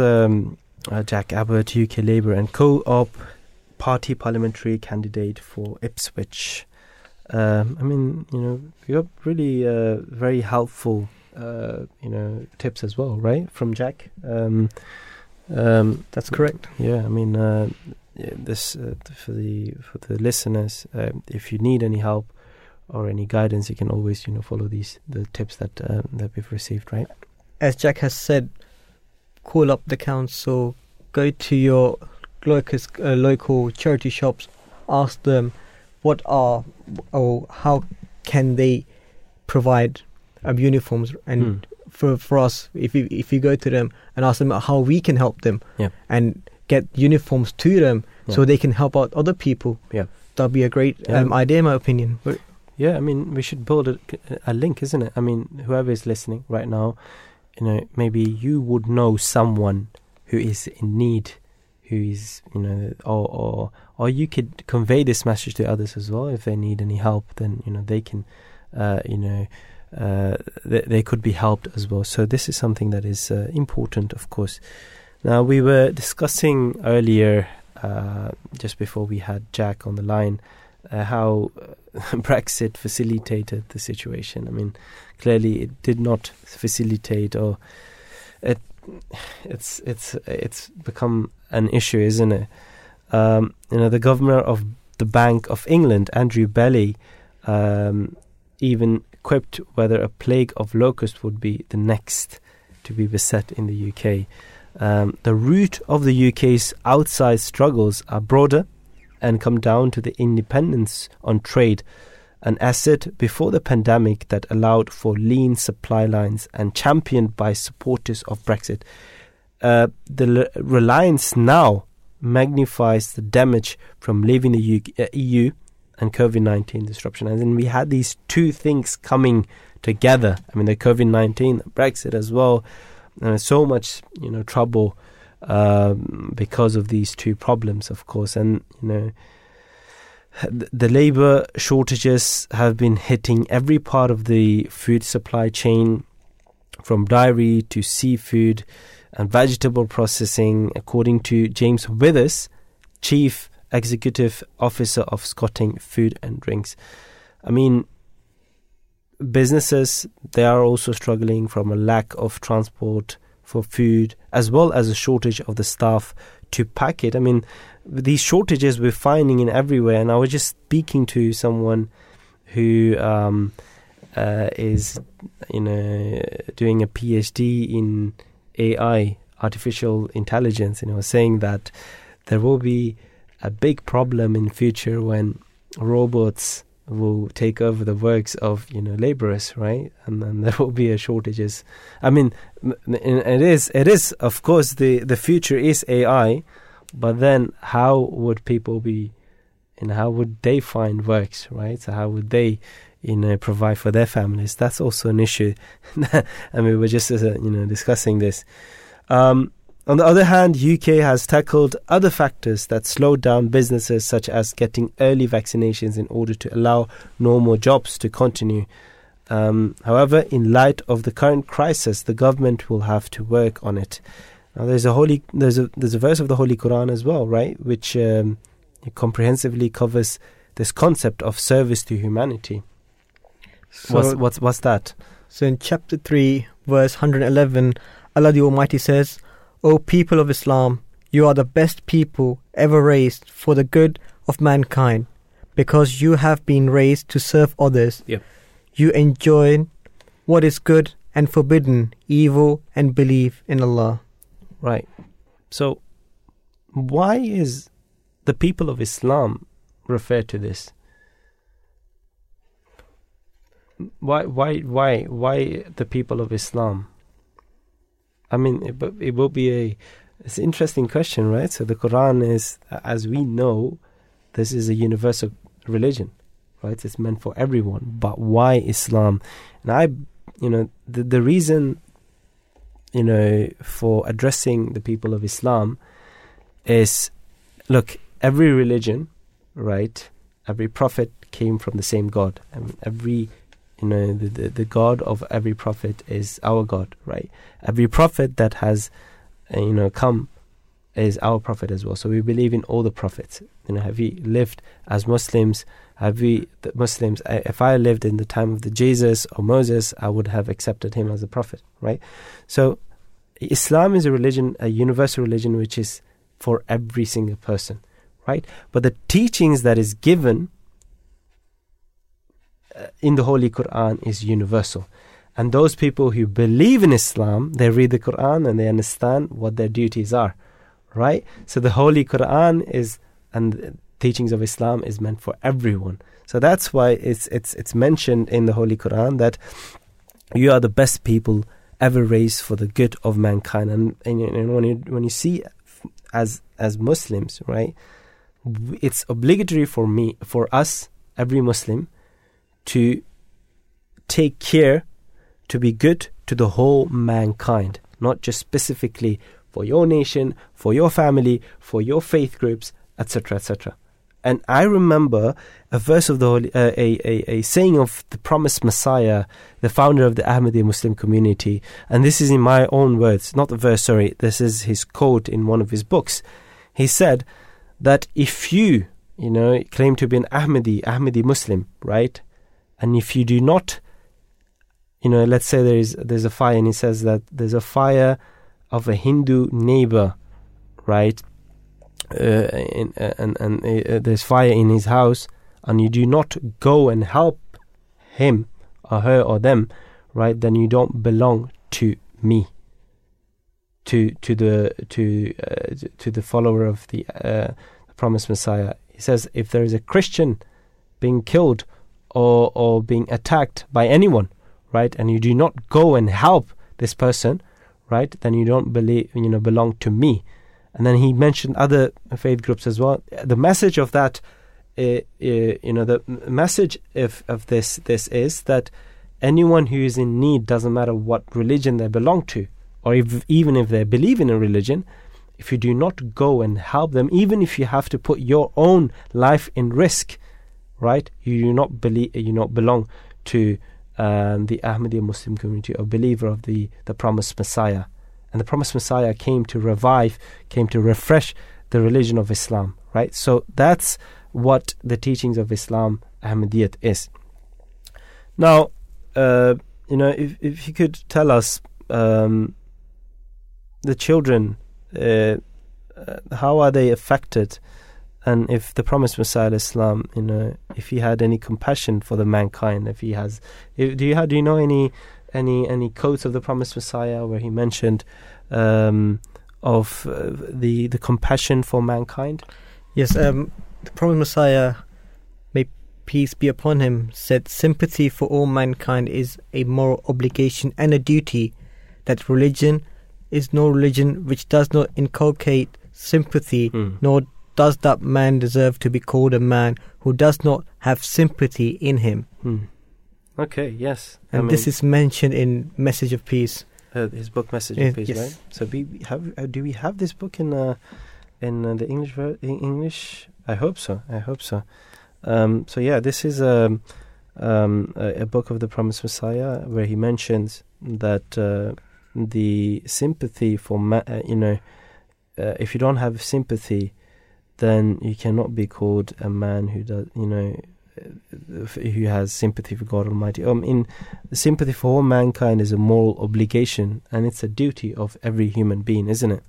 Jack Abbott, UK Labour and Co-op Party parliamentary candidate for Ipswich. You got really very helpful, tips as well, right, from Jack? That's correct. Yeah, this for the listeners, if you need any help or any guidance, you can always follow the tips that we've received, right? As Jack has said, call up the council, go to your local charity shops, ask them. What are or how can they provide uniforms? And for us, if you go to them and ask them how we can help them and get uniforms to them so they can help out other people, that'd be a great idea, in my opinion. But we should build a link, isn't it? Whoever is listening right now, maybe you would know someone who is in need, who is or you could convey this message to others as well. If they need any help, then they can they could be helped as well. So this is something that is important, of course. Now, we were discussing earlier, just before we had Jack on the line, how Brexit facilitated the situation. Clearly it did not facilitate, or it's become an issue, isn't it? The governor of the Bank of England, Andrew Bailey, even quipped whether a plague of locusts would be the next to be beset in the UK. The root of the UK's outside struggles are broader and come down to the independence on trade, an asset before the pandemic that allowed for lean supply lines and championed by supporters of Brexit. The reliance now magnifies the damage from leaving the EU and COVID-19 disruption. And then we had these two things coming together. The COVID-19, the Brexit as well, and so much trouble because of these two problems, of course. And the labour shortages have been hitting every part of the food supply chain, from dairy to seafood and vegetable processing, according to James Withers, Chief Executive Officer of Scottish Food and Drinks. Businesses, they are also struggling from a lack of transport for food, as well as a shortage of the staff to pack it. These shortages we're finding in everywhere. And I was just speaking to someone who is, doing a PhD in AI, artificial intelligence, and I was saying that there will be a big problem in future when robots will take over the works of laborers, right? And then there will be a shortages. It is of course the future is AI, but then how would people be, and how would they find works, right? So how would they provide for their families? That's also an issue. And we were just discussing this. On the other hand, UK has tackled other factors that slowed down businesses, such as getting early vaccinations in order to allow normal jobs to continue. However, in light of the current crisis, the government will have to work on it. Now, there's a verse of the Holy Quran as well, right, which comprehensively covers this concept of service to humanity. So, what's that? So in chapter 3, verse 111, Allah the Almighty says, "O people of Islam, you are the best people ever raised for the good of mankind, because you have been raised to serve others. You enjoin what is good and forbidden evil and believe in Allah." Right. So why is the people of Islam referred to this? Why the people of Islam? I mean, it will be it's an interesting question, right? So the Quran is, as we know, this is a universal religion, right? It's meant for everyone. But why Islam? And the reason, for addressing the people of Islam is, look, every religion, right? Every prophet came from the same God. I mean, the God of every prophet is our God, right? Every prophet that has, come is our prophet as well. So we believe in all the prophets. Have we lived as Muslims? If I lived in the time of the Jesus or Moses, I would have accepted him as a prophet, right? So Islam is a religion, a universal religion, which is for every single person, right? But the teachings that is given in the Holy Quran is universal, and those people who believe in Islam, they read the Quran and they understand what their duties are, right? So the Holy Quran is, and the teachings of Islam is meant for everyone. So that's why it's mentioned in the Holy Quran that you are the best people ever raised for the good of mankind. And when you see as Muslims, right, it's obligatory for us, every Muslim, to take care to be good to the whole mankind, not just specifically for your nation, for your family, for your faith groups, etc., etc. And I remember a verse of the Holy, a saying of the promised Messiah, the founder of the Ahmadiyya Muslim Community, and this is in my own words, not the verse, sorry, this is his quote in one of his books. He said that if you, claim to be an Ahmadi Muslim, right? And if you do not, let's say there's a fire, and he says that there's a fire of a Hindu neighbor, right? And there's fire in his house, and you do not go and help him or her or them, right? Then you don't belong to me, to the follower of the promised Messiah. He says if there is a Christian being killed or being attacked by anyone, right, and you do not go and help this person, right, then you don't belong to me. And then he mentioned other faith groups as well. The message of that, the message of this is that anyone who is in need, doesn't matter what religion they belong to, or even if they believe in a religion, if you do not go and help them, even if you have to put your own life in risk, right, you do not belong to the Ahmadiyya Muslim Community, or believer of the promised Messiah. And the promised Messiah came to refresh the religion of Islam, right? So that's what the teachings of Islam, Ahmadiyyat, is. Now, if you could tell us, the children, how are they affected? And if the promised Messiah Islam, if he had any compassion for the mankind, do you know any quotes of the promised Messiah where he mentioned of the compassion for mankind? Yes, the promised Messiah, may peace be upon him, said sympathy for all mankind is a moral obligation and a duty. That religion is no religion which does not inculcate sympathy, nor does that man deserve to be called a man who does not have sympathy in him? Okay, yes. And this is mentioned in Message of Peace. His book, Message of Peace, yes. Right? So do we have this book in the English? English? I hope so. So yeah, this is a book of the Promised Messiah where he mentions that the sympathy for, if you don't have sympathy, then you cannot be called a man who does, who has sympathy for God Almighty. Sympathy for all mankind is a moral obligation, and it's a duty of every human being, isn't it?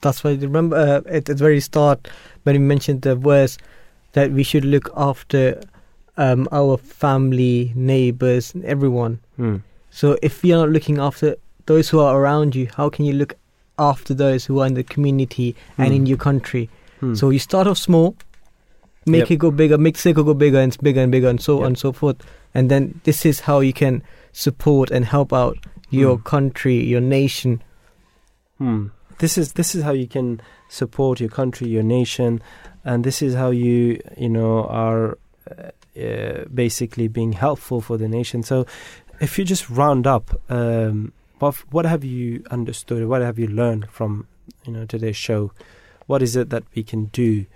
That's why, remember, at the very start, when you mentioned the verse that we should look after our family, neighbours, and everyone. So if you're not looking after those who are around you, how can you look after those who are in the community and in your country? So you start off small, make it go bigger, make Circle go bigger and bigger and bigger and so on and so forth. And then this is how you can support and help out your country, your nation. This is how you can support your country, your nation, and this is how you are basically being helpful for the nation. So if you just round up, what have you understood? What have you learned from today's show? What is it that we can do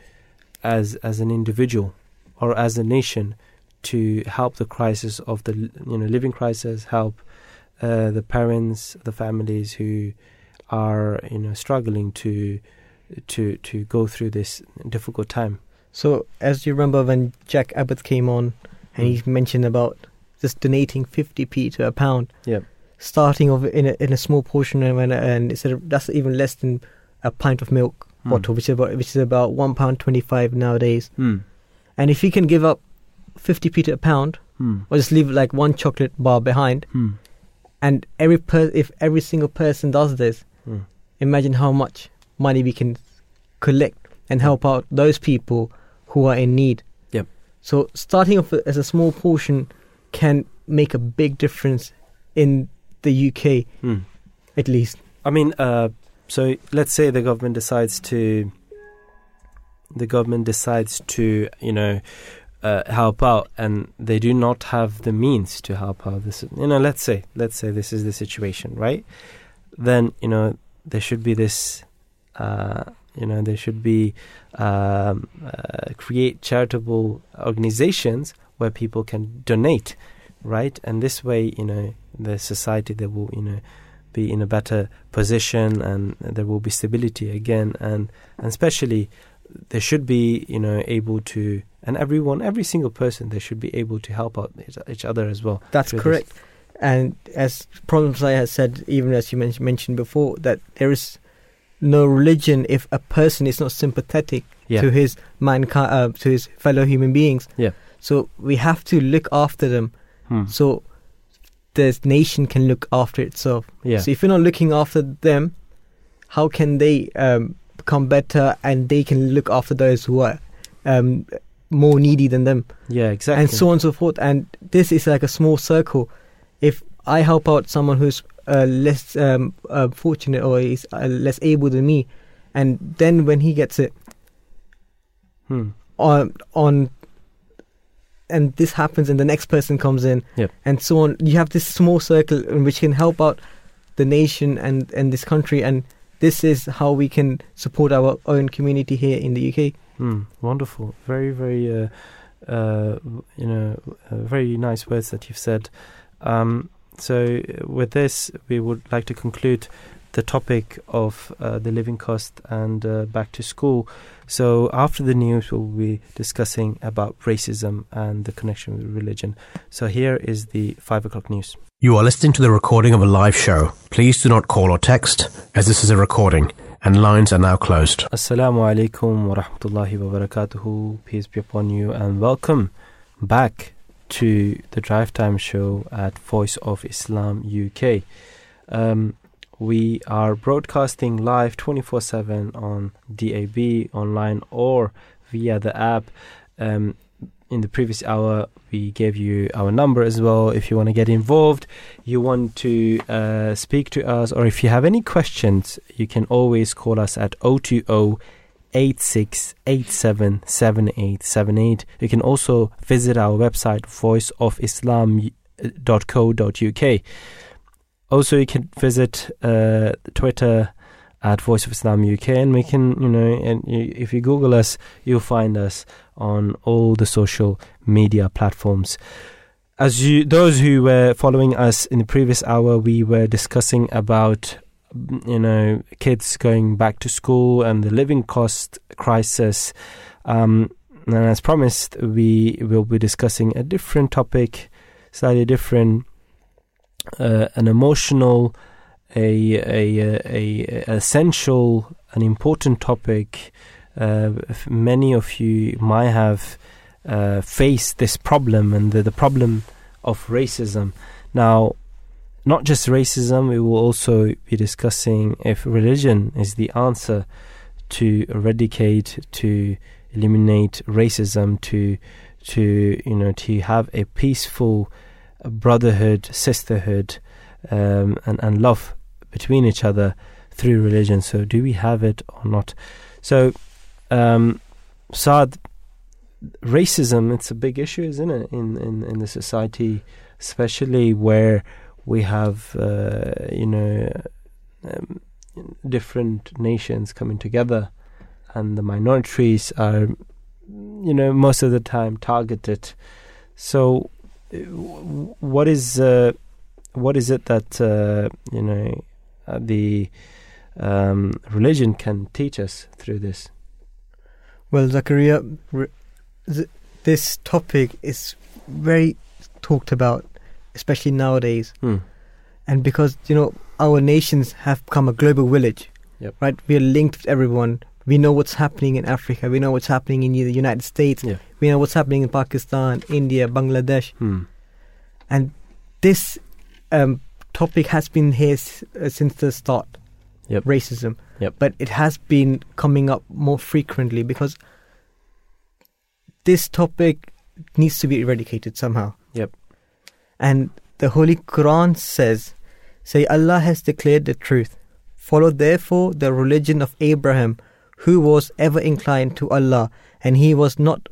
as an individual or as a nation to help the crisis of the living crisis, help the parents, the families who are struggling to go through this difficult time? So as you remember when Jack Abbott came on and he mentioned about just donating 50p to a pound, starting off in a small portion, and instead of, that's even less than a pint of milk bottle, which is about £1.25 nowadays. And if you can give up 50p to a pound, or just leave like one chocolate bar behind, and if every single person does this, imagine how much money we can collect and help out those people who are in need. So starting off as a small portion can make a big difference in the UK, at least. I mean, so let's say the government decides to help out, and they do not have the means to help out. This, let's say this is the situation, right? Then there should be this. There should be create charitable organizations where people can donate, right? And this way, the society that will be in a better position, and there will be stability again, and especially they should be able to, and every single person, they should be able to help out each other as well. That's correct. This. And as Problem Sly has said, even as you mentioned before, that there is no religion if a person is not sympathetic to his mankind, to his fellow human beings. So we have to look after them. So the nation can look after itself. So if you're not looking after them, how can they become better, and they can look after those who are more needy than them? Yeah, exactly. And so on and so forth. And this is like a small circle. If I help out someone who's less fortunate or is less able than me, and then when he gets it, and this happens, and the next person comes in, and so on. You have this small circle which can help out the nation and this country, and this is how we can support our own community here in the UK. Wonderful, very, very, very nice words that you've said. So with this, we would like to conclude the topic of the living cost and back to school. So after the news, we'll be discussing about racism and the connection with religion. So here is the 5 o'clock news. You are listening to the recording of a live show. Please do not call or text, as this is a recording and lines are now closed. Assalamu alaikum wa rahmatullahi wa barakatuhu. Peace be upon you, and welcome back to the Drive Time Show at Voice of Islam UK. We are broadcasting live 24/7 on DAB, online, or via the app. In the previous hour, we gave you our number as well. If you want to get involved, you want to speak to us, or if you have any questions, you can always call us at 020-8687-7878. You can also visit our website, voiceofislam.co.uk. Also, you can visit Twitter at Voice of Islam UK, and we can, if you Google us, you'll find us on all the social media platforms. As those who were following us in the previous hour, we were discussing about, kids going back to school and the living cost crisis. And as promised, we will be discussing a different topic, slightly different. An emotional, a essential, an important topic. Many of you might have faced this problem, and the problem of racism. Now, not just racism, we will also be discussing if religion is the answer to eradicate, to eliminate racism, to have a peaceful brotherhood, sisterhood, and love between each other through religion. So do we have it or not? So, Saad, racism, it's a big issue, isn't it, in the society, especially where we have, different nations coming together, and the minorities are, most of the time targeted. So what is it that the religion can teach us through this? Well, Zakaria, this topic is very talked about, especially nowadays. And because, our nations have become a global village, right? We are linked with everyone. We know what's happening in Africa. We know what's happening in the United States. Yeah. We know what's happening in Pakistan, India, Bangladesh. And this topic has been here since the start, racism. But it has been coming up more frequently because this topic needs to be eradicated somehow. And the Holy Quran says, Allah has declared the truth. Follow therefore the religion of Abraham, who was ever inclined to Allah, and he was not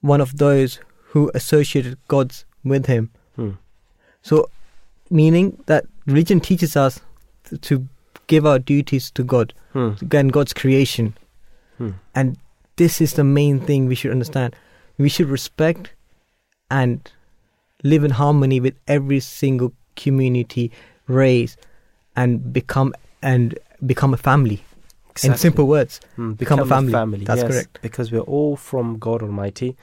one of those who associated gods with him. So, meaning that religion teaches us to give our duties to God, and God's creation. And this is the main thing we should understand. We should respect and live in harmony with every single community, race, and become a family. Exactly. In simple words, become a family. That's correct. Because we're all from God Almighty,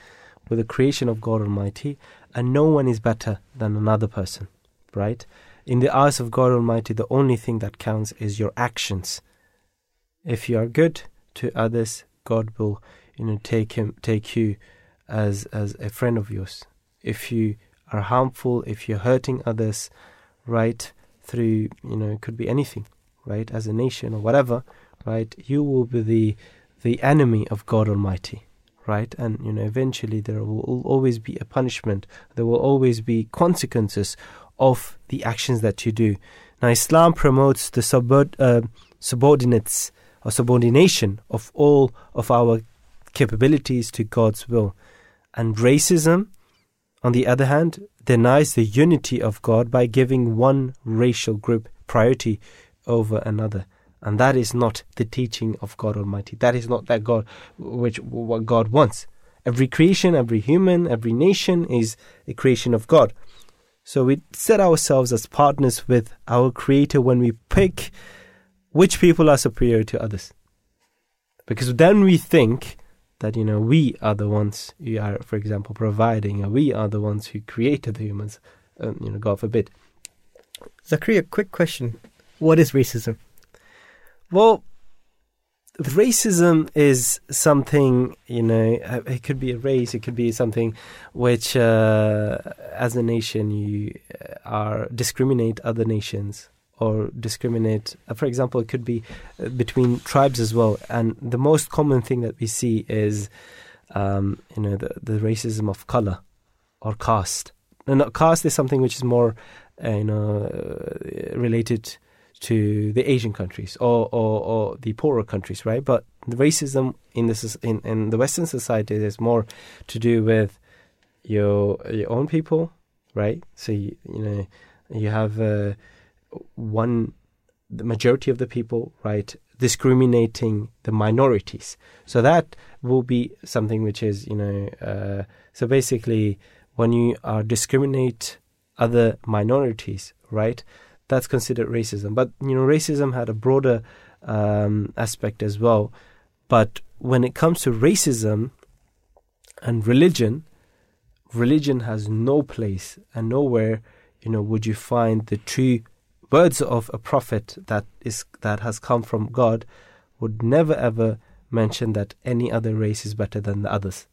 we're the creation of God Almighty, and no one is better than another person, right? In the eyes of God Almighty, the only thing that counts is your actions. If you are good to others, God will, take you as a friend of yours. If you are harmful, if you're hurting others, right, through, it could be anything, right, as a nation or whatever, right, you will be the enemy of God Almighty, right? And, eventually there will always be a punishment. There will always be consequences of the actions that you do. Now, Islam promotes the subordination of all of our capabilities to God's will. And racism, on the other hand, denies the unity of God by giving one racial group priority over another. And that is not the teaching of God Almighty. That is not what God wants. Every creation, every human, every nation is a creation of God. So we set ourselves as partners with our Creator when we pick which people are superior to others. Because then we think that, we are the ones who are, for example, providing, and we are the ones who created the humans, God forbid. Zakaria, quick question. What is racism? Well, racism is something, it could be a race, it could be something which, as a nation, you discriminate other nations. Or discriminate, for example, it could be between tribes as well. And the most common thing that we see is, the racism of color or caste. And caste is something which is more, related to the Asian countries or the poorer countries, right? But the racism in the Western society is more to do with your own people, right? So you have the majority of the people, right, discriminating the minorities. So that will be something which is, so basically when you discriminate other minorities, right, that's considered racism. But, racism had a broader aspect as well. But when it comes to racism and religion has no place, and nowhere, would you find the true words of a prophet that has come from God would never ever mention that any other race is better than the others,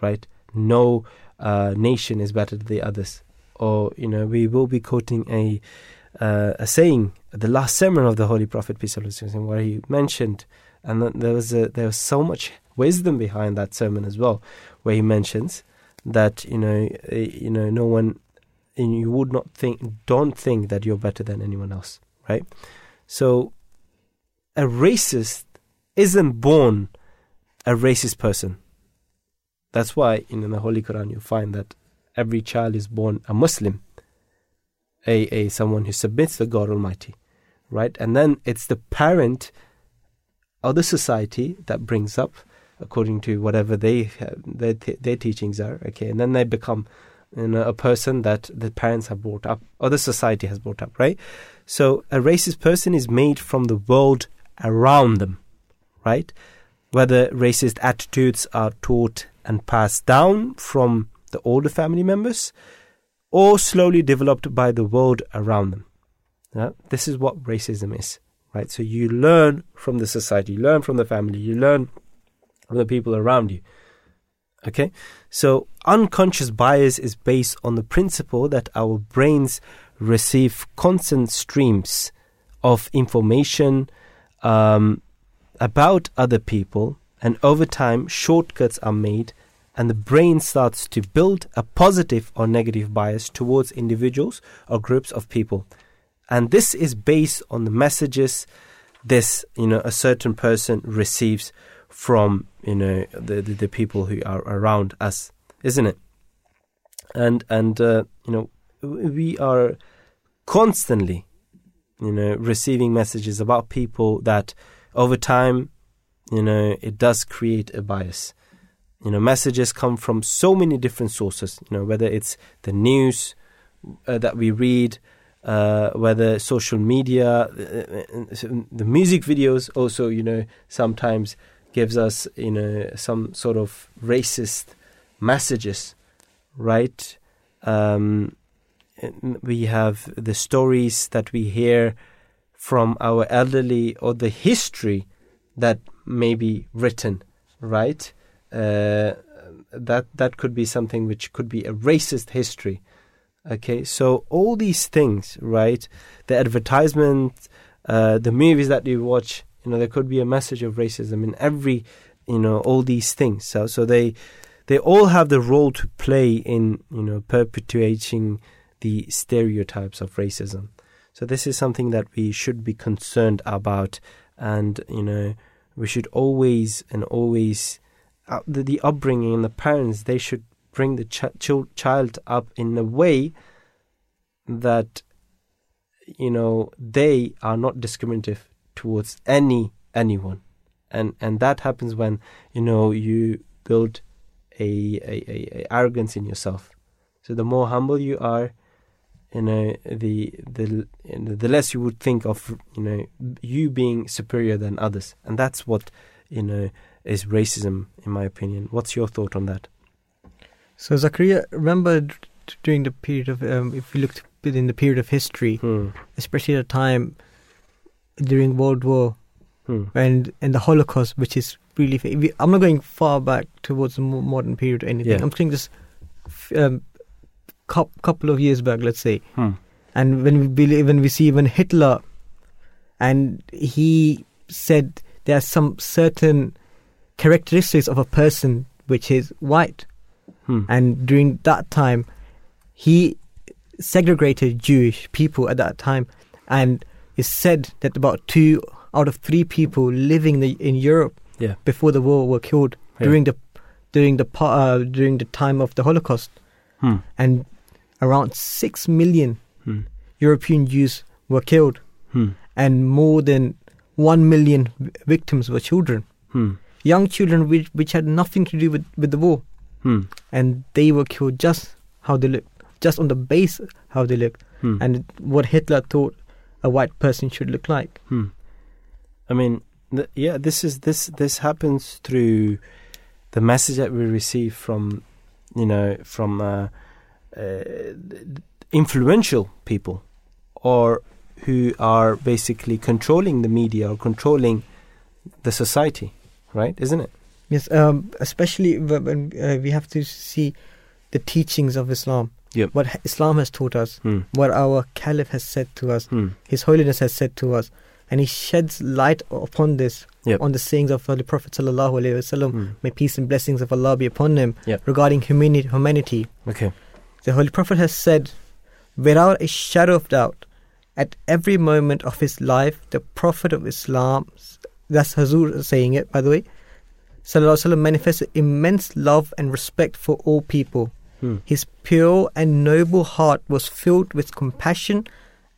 right? No nation is better than the others. Or, we will be quoting a saying, the last sermon of the Holy Prophet, peace be upon him, where he mentioned, and there was so much wisdom behind that sermon as well, where he mentions that no one, and you would not think, don't think that you're better than anyone else, right? So a racist isn't born a racist person. That's why in the Holy Quran you find that every child is born a Muslim, a someone who submits to God Almighty, right? And then it's the parent or the society that brings up according to whatever they have, their teachings are, okay? And then they become a person that the parents have brought up or the society has brought up, right? So a racist person is made from the world around them, right? Whether racist attitudes are taught and passed down from the older family members or slowly developed by the world around them. Yeah? This is what racism is, right? So you learn from the society, you learn from the family, you learn from the people around you. Okay, so unconscious bias is based on the principle that our brains receive constant streams of information about other people, and over time shortcuts are made and the brain starts to build a positive or negative bias towards individuals or groups of people. And this is based on the messages this, a certain person receives from the people who are around us, isn't it? And we are constantly receiving messages about people that over time it does create a bias. Messages come from so many different sources, whether it's the news that we read, whether social media, the music videos also sometimes gives us, some sort of racist messages, right? We have the stories that we hear from our elderly or the history that may be written, right? That could be something which could be a racist history, okay? So all these things, right? The advertisement, the movies that you watch, there could be a message of racism in every, all these things. So they all have the role to play in, perpetuating the stereotypes of racism. So this is something that we should be concerned about. And, we should always, the upbringing and the parents, they should bring the child up in a way that, they are not discriminative towards anyone, and that happens when you build a arrogance in yourself. So the more humble you are, the less you would think of you being superior than others, and that's what is racism, in my opinion. What's your thought on that? So Zakaria, remember during the period of if you looked within the period of history, especially at the time during World War and the Holocaust, which is really... I'm not going far back towards the modern period or anything. Yeah. I'm saying just couple of years back, let's say. And when we see even Hitler, and he said there are some certain characteristics of a person which is white. And during that time, he segregated Jewish people at that time, and it's said that about 2 out of 3 people living in Europe before the war were killed during the time of the Holocaust, and around 6 million European Jews were killed, and more than 1 million victims were children, young children which had nothing to do with the war, and they were killed just how they looked, just on the base how they looked, and what Hitler thought a white person should look like. I mean, this happens through the message that we receive from, from influential people, or who are basically controlling the media or controlling the society, right? Isn't it? Yes, especially when we have to see the teachings of Islam. Yep. What Islam has taught us, what our Caliph has said to us, His Holiness has said to us, And he sheds light upon this, on the sayings of the Prophet sallallahu alaihi wasallam, may peace and blessings of Allah be upon him, regarding humanity. Okay. The Holy Prophet has said, without a shadow of doubt, at every moment of his life, the Prophet of Islam, that's Hazur saying it, by the way, sallallahu alaihi wasallam, manifested immense love and respect for all people. His pure and noble heart was filled with compassion,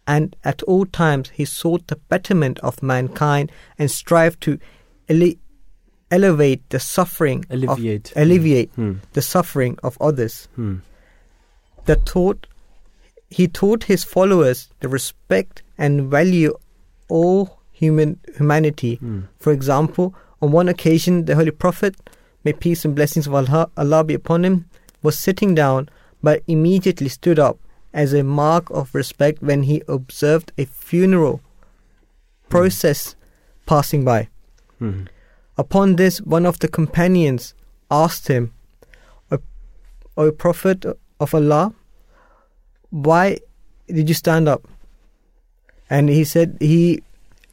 and at all times he sought the betterment of mankind and strived to alleviate the suffering of others. He taught his followers the respect and value all humanity. For example, on one occasion, the Holy Prophet, may peace and blessings of Allah be upon him, was sitting down, but immediately stood up as a mark of respect when he observed a funeral process passing by. Upon this, one of the companions asked him, O Prophet of Allah, why did you stand up? And he said,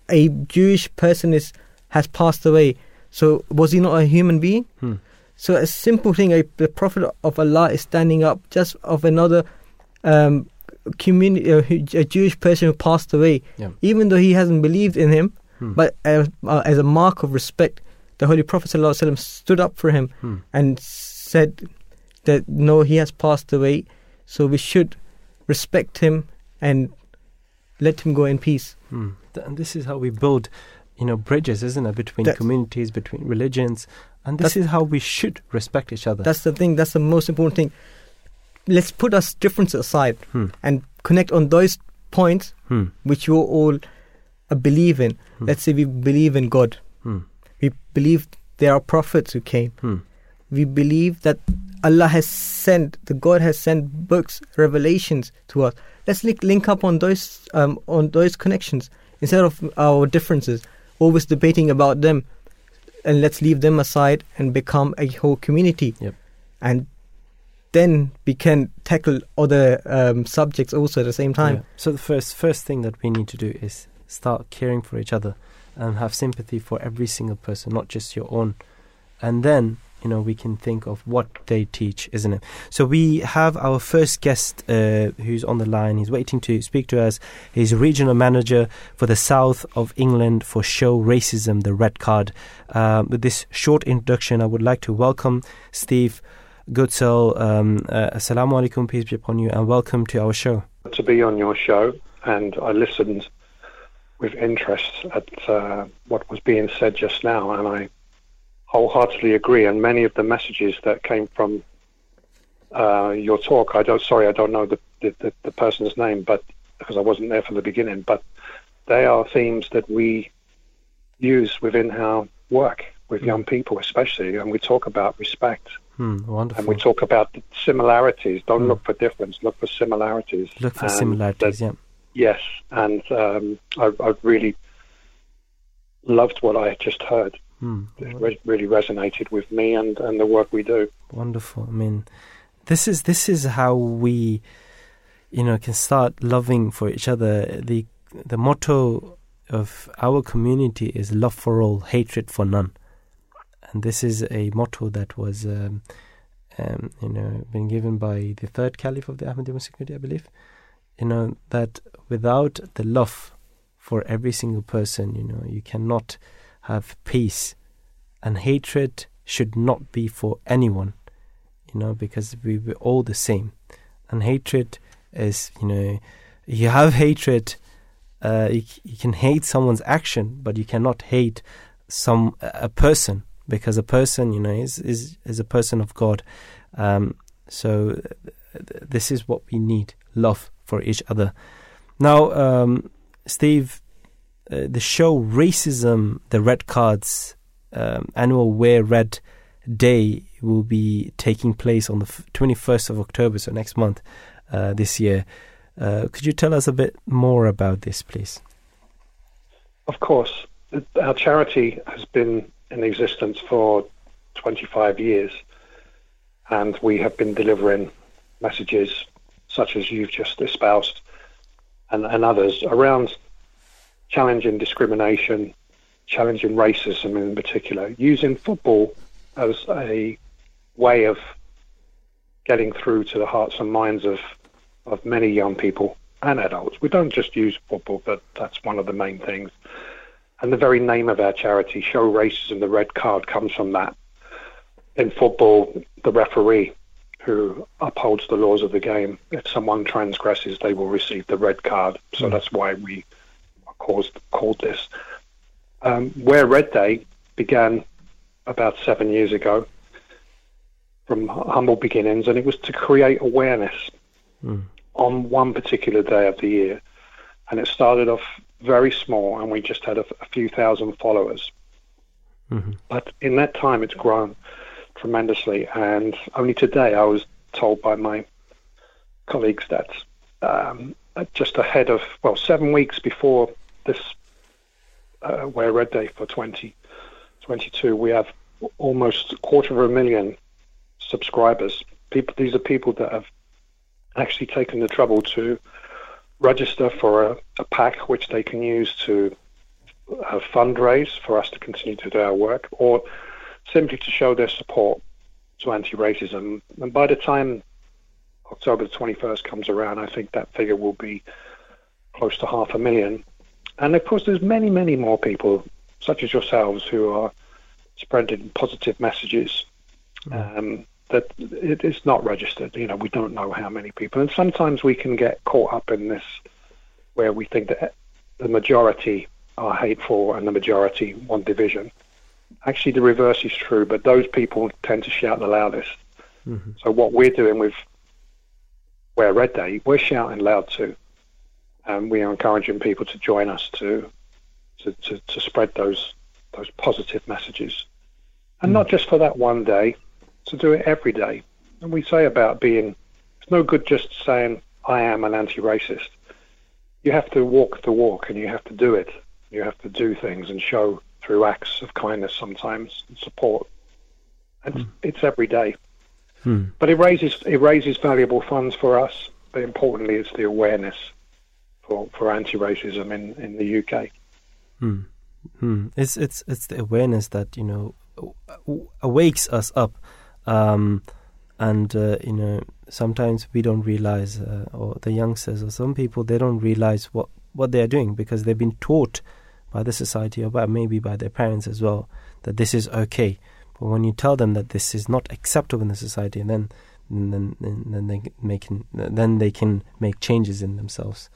a Jewish person has passed away, so was he not a human being? So a simple thing, the Prophet of Allah is standing up just of another a Jewish person who passed away, even though he hasn't believed in him, but as a mark of respect, the Holy Prophet ﷺ stood up for him and said that no, he has passed away, so we should respect him and let him go in peace. And this is how we build, bridges, isn't it, between communities, between religions, and this is how we should respect each other. That's the thing. That's the most important thing. Let's put our differences aside and connect on those points which you all believe in. Let's say we believe in God. We believe there are prophets who came. We believe that Allah has sent, the God has sent books, revelations to us. Let's link up on those connections instead of our differences, always debating about them, and let's leave them aside and become a whole community. And then we can tackle other subjects also at the same time. So the first thing that we need to do is start caring for each other and have sympathy for every single person, not just your own. And then, we can think of what they teach, isn't it? So we have our first guest who's on the line. He's waiting to speak to us. He's regional manager for the South of England for Show Racism the Red Card. With this short introduction, I would like to welcome Steve Goodsell. Assalamu alaikum, peace be upon you, and welcome to our show. To be on your show, and I listened with interest at what was being said just now, and I wholeheartedly agree. And many of the messages that came from your talk, I don't know the person's name, but because I wasn't there from the beginning, but they are themes that we use within our work with young people, especially, and we talk about respect. Wonderful. And we talk about similarities. Don't look for difference, look for similarities. Look for similarities, Yes, and I really loved what I just heard. It really resonated with me and the work we do. Wonderful. I mean, this is how we, can start loving for each other. The motto of our community is love for all, hatred for none. And this is a motto that was, been given by the third caliph of the Ahmadiyya Muslim Community, I believe. That without the love for every single person, you cannot have peace. And hatred should not be for anyone, because we're all the same. And hatred is, you have hatred, you can hate someone's action, but you cannot hate a person. Because a person, is a person of God. This is what we need, love for each other. Now, Steve, the show Racism, the Red Card's annual Wear Red Day will be taking place on the 21st of October, so next month this year. Could you tell us a bit more about this, please? Of course. Our charity has been in existence for 25 years, and we have been delivering messages such as you've just espoused and others around challenging discrimination, challenging racism in particular, using football as a way of getting through to the hearts and minds of many young people and adults. We don't just use football, but that's one of the main things. And the very name of our charity, Show Racism the Red Card, comes from that. In football, the referee who upholds the laws of the game, if someone transgresses, they will receive the red card. So that's why we are called this. Wear Red Day began about 7 years ago from humble beginnings, and it was to create awareness on one particular day of the year. And it started off very small, and we just had a few thousand followers. But in that time, it's grown tremendously, and only today I was told by my colleagues that just ahead of, 7 weeks before this Wear Red Day for 2022, we have almost 250,000 subscribers. These are people that have actually taken the trouble to register for a pack which they can use to fundraise for us to continue to do our work, or simply to show their support to anti-racism. And by the time October 21st comes around, I think that figure will be close to 500,000. And of course, there's many, many more people, such as yourselves, who are spreading positive messages that it's not registered. You know, we don't know how many people. And sometimes we can get caught up in this where we think that the majority are hateful and the majority want division. Actually, the reverse is true, but those people tend to shout the loudest. So what we're doing with Wear Red Day, we're shouting loud too. And we are encouraging people to join us to spread those positive messages. And not just for that one day, to do it every day. And we say about being, it's no good just saying, I am an anti-racist. You have to walk the walk, and you have to do it. You have to do things and show through acts of kindness sometimes and support. And it's every day. But it raises valuable funds for us, but importantly it's the awareness for anti-racism in the UK. It's the awareness that, you know, wakes us up, and you know, sometimes we don't realize, or the youngsters or some people, they don't realize what they are doing, because they've been taught by the society, or by, maybe by their parents as well, that this is okay. But when you tell them that this is not acceptable in the society, and then they can make changes in themselves.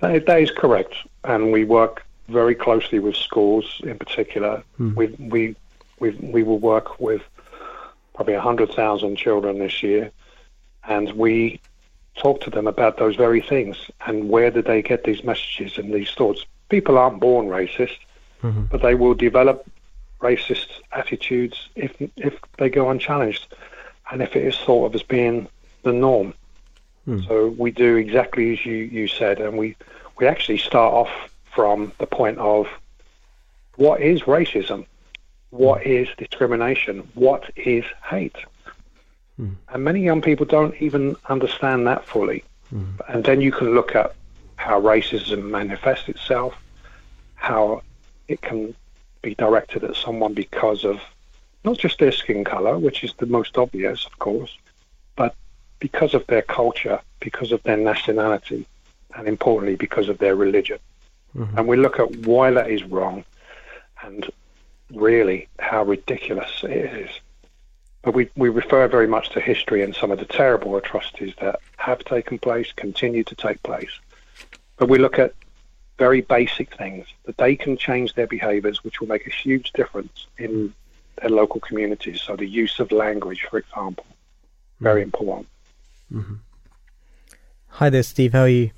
That is correct, and we work very closely with schools in particular. We will work with probably 100,000 children this year, and we talk to them about those very things and where did they get these messages and these thoughts. People aren't born racist, but they will develop racist attitudes if they go unchallenged, and if it is thought of as being the norm. So we do exactly as you said, and we actually start off from the point of what is racism, what is discrimination, what is hate. And many young people don't even understand that fully. And then you can look at how racism manifests itself, how it can be directed at someone because of not just their skin color, which is the most obvious, of course, but because of their culture, because of their nationality, and importantly, because of their religion. And we look at why that is wrong and really how ridiculous it is. But we refer very much to history and some of the terrible atrocities that have taken place, continue to take place. But we look at very basic things, that they can change their behaviours, which will make a huge difference in their local communities. So the use of language, for example, very important. Hi there, Steve. How are you?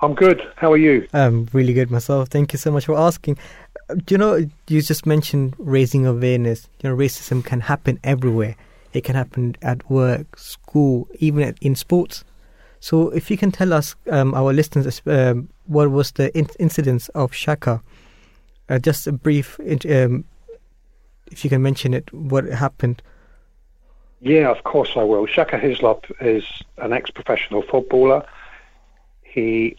I'm good. How are you? I'm really good myself. Thank you so much for asking. You know, you just mentioned raising awareness. You know, racism can happen everywhere. It can happen at work, school, even in sports. So if you can tell us, our listeners, what was the incidence of Shaka? Just a brief, if you can mention it, what happened. Yeah, of course I will. Shaka Hislop is an ex-professional footballer. He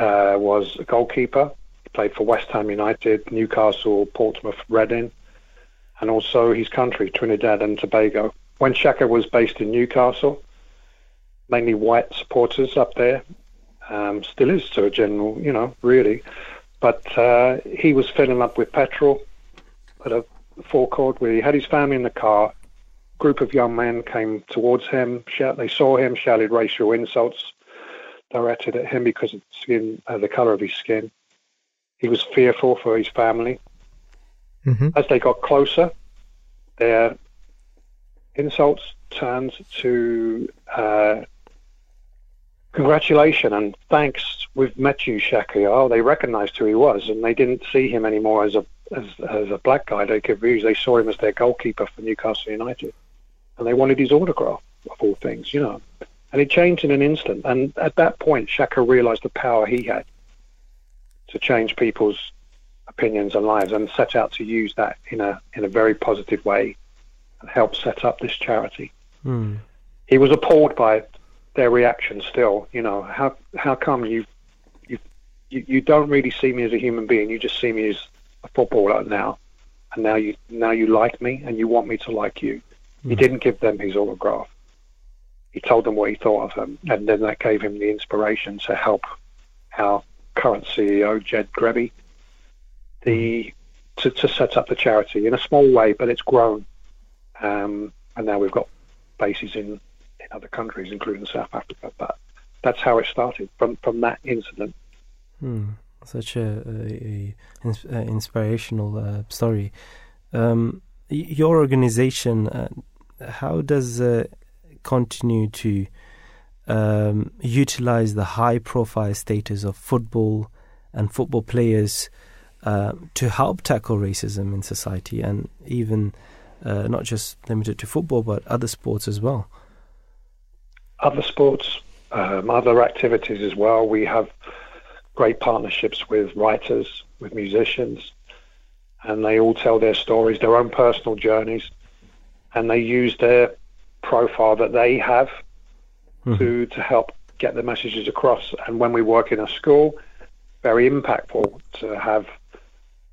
was a goalkeeper, played for West Ham United, Newcastle, Portsmouth, Reading, and also his country, Trinidad and Tobago. When Shaka was based in Newcastle, mainly white supporters up there, still is to a general, you know, really. But he was filling up with petrol at a forecourt where he had his family in the car. A group of young men came towards him. They saw him, shouted racial insults directed at him because of the colour of his skin. He was fearful for his family. Mm-hmm. As they got closer, their insults turned to congratulation and thanks, we've met you, Shaka. Oh, they recognised who he was, and they didn't see him anymore as a black guy they could use. They saw him as their goalkeeper for Newcastle United, and they wanted his autograph, of all things, you know. And it changed in an instant. And at that point, Shaka realised the power he had to change people's opinions and lives, and set out to use that in a very positive way and help set up this charity. Mm. He was appalled by their reaction still. You know, how come you don't really see me as a human being, you just see me as a footballer now, and now you like me and you want me to like you. Mm. He didn't give them his autograph. He told them what he thought of him, and then that gave him the inspiration to help our current CEO, Jed Greby, to set up the charity in a small way, but it's grown, and now we've got bases in other countries, including South Africa. But that's how it started, from that incident. Hmm. Such a inspirational story. Your organization, how does continue to utilize the high-profile status of football and football players to help tackle racism in society, and even not just limited to football but other sports as well? Other sports, other activities as well. We have great partnerships with writers, with musicians, and they all tell their stories, their own personal journeys, and they use their profile that they have to help get the messages across. And when we work in a school, very impactful to have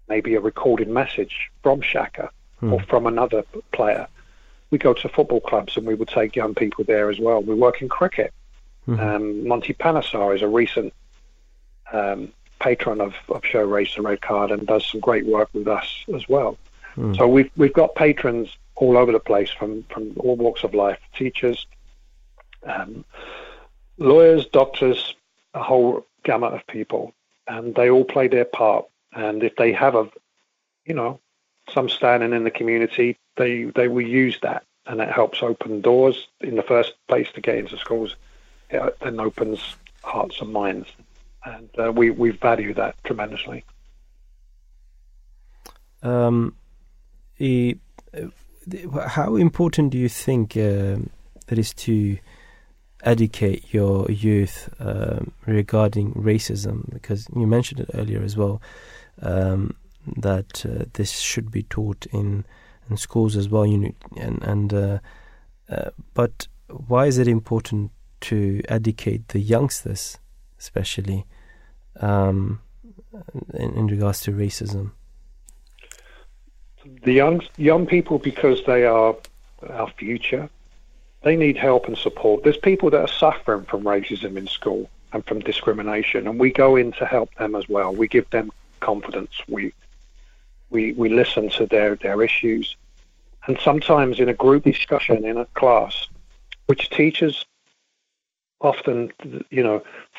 maybe a recorded message from Shaka or from another player. We go to football clubs and we will take young people there as well. We work in cricket. Monty Panesar is a recent patron of Show Racism the Red Card and does some great work with us as well. So we've got patrons all over the place, from all walks of life, teachers, lawyers, doctors, a whole gamut of people. And they all play their part. And if they have some standing in the community, they will use that, and it helps open doors in the first place to get into schools. It then opens hearts and minds, and we value that tremendously. How important do you think it is to educate your youth regarding racism? Because you mentioned it earlier as well, that this should be taught in schools as well, but why is it important to educate the youngsters, especially in regards to racism? The young people, because they are our future, they need help and support. There's people that are suffering from racism in school and from discrimination, and we go in to help them as well. We give them confidence. We listen to their issues. And sometimes in a group discussion in a class, which teachers often,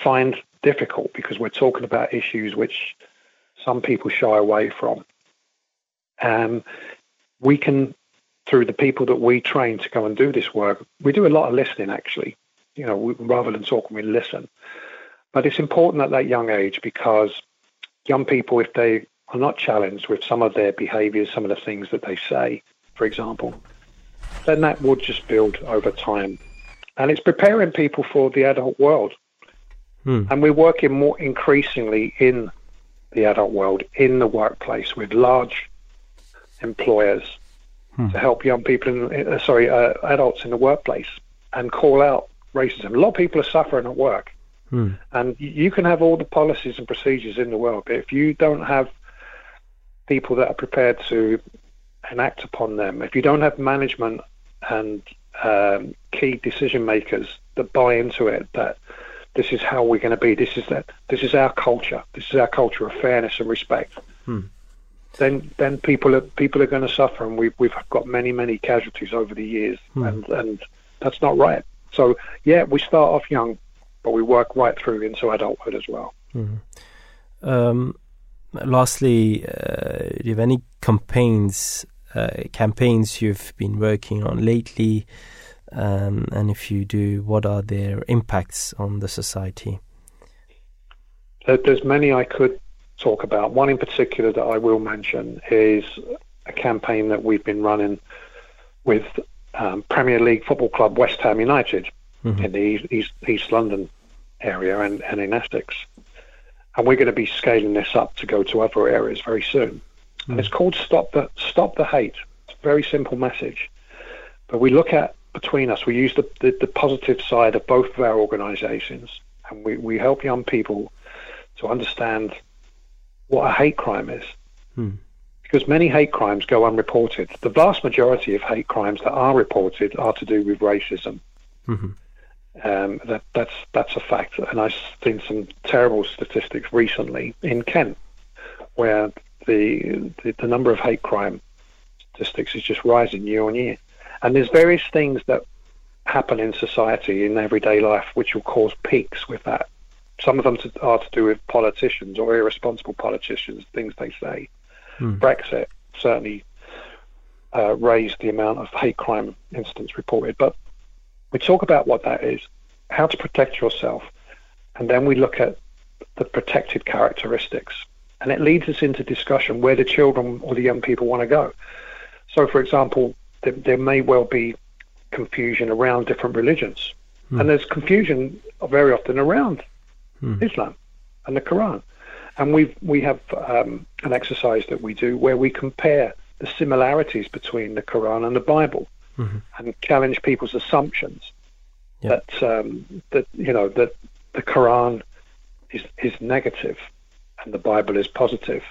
find difficult because we're talking about issues which some people shy away from. We can, through the people that we train to go and do this work, we do a lot of listening, actually. Rather than talking, we listen. But it's important at that young age, because young people, if they are not challenged with some of their behaviours, some of the things that they say, for example, then that will just build over time. And it's preparing people for the adult world. And we're working more increasingly in the adult world, in the workplace, with large employers to help young people, adults in the workplace, and call out racism. A lot of people are suffering at work. And you can have all the policies and procedures in the world, but if you don't have people that are prepared to enact upon them, if you don't have management and key decision makers that buy into it, that this is how we're going to be, this is our culture, of fairness and respect, then people are going to suffer, and we've got many casualties over the years, and that's not right. So yeah, we start off young, but we work right through into adulthood as well. Lastly, do you have any campaigns you've been working on lately, and if you do, what are their impacts on the society? There's many I could talk about. One in particular that I will mention is a campaign that we've been running with Premier League football club West Ham United in the East London area and in Essex. And we're going to be scaling this up to go to other areas very soon. And it's called Stop the Hate. It's a very simple message. But we look at, between us, we use the positive side of both of our organisations, and we help young people to understand what a hate crime is. Because many hate crimes go unreported. The vast majority of hate crimes that are reported are to do with racism. That's a fact. And I've seen some terrible statistics recently in Kent, where the number of hate crime statistics is just rising year on year. And there's various things that happen in society, in everyday life, which will cause peaks with that. Some of them are to do with politicians or irresponsible politicians, things they say. Brexit certainly raised the amount of hate crime incidents reported. But we talk about what that is, how to protect yourself, and then we look at the protected characteristics. And it leads us into discussion where the children or the young people want to go. So, for example, there may well be confusion around different religions. And there's confusion very often around Islam and the Quran. And we have an exercise that we do where we compare the similarities between the Quran and the Bible, and challenge people's assumptions that the Quran is negative and the Bible is positive.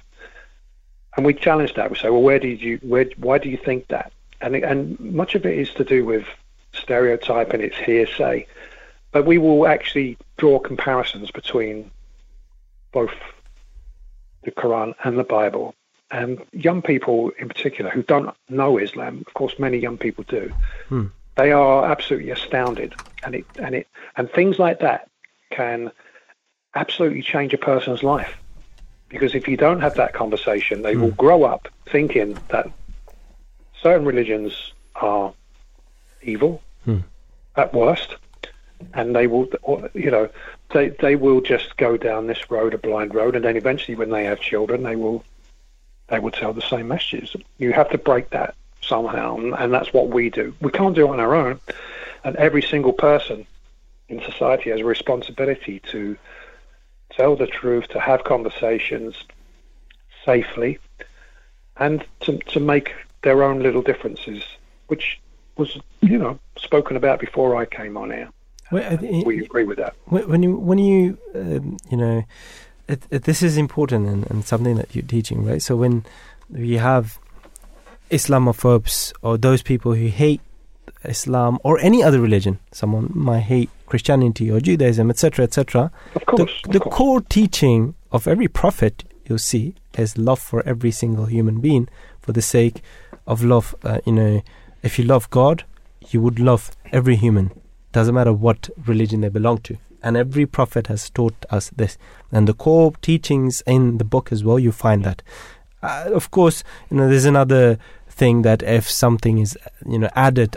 And we challenge that. We say, well, why do you think that? And much of it is to do with stereotype and it's hearsay. But we will actually draw comparisons between both the Quran and the Bible. And young people in particular who don't know Islam, of course many young people do, they are absolutely astounded. And things like that can absolutely change a person's life. Because if you don't have that conversation, they will grow up thinking that certain religions are evil at worst, and they will, they will just go down this road, a blind road, and then eventually when they have children, they will tell the same messages. You have to break that somehow, and that's what we do. We can't do it on our own, and every single person in society has a responsibility to tell the truth, to have conversations safely, and to make their own little differences, which was, spoken about before I came on air. We agree with that. This is important and something that you're teaching, right? So when we have Islamophobes or those people who hate Islam or any other religion, someone might hate Christianity or Judaism, etc., etc. Of course, the core teaching of every prophet you'll see is love for every single human being for the sake of love. If you love God, you would love every human. Doesn't matter what religion they belong to. And every prophet has taught us this. And the core teachings in the book as well, you find that. Of course, there's another thing that if something is, added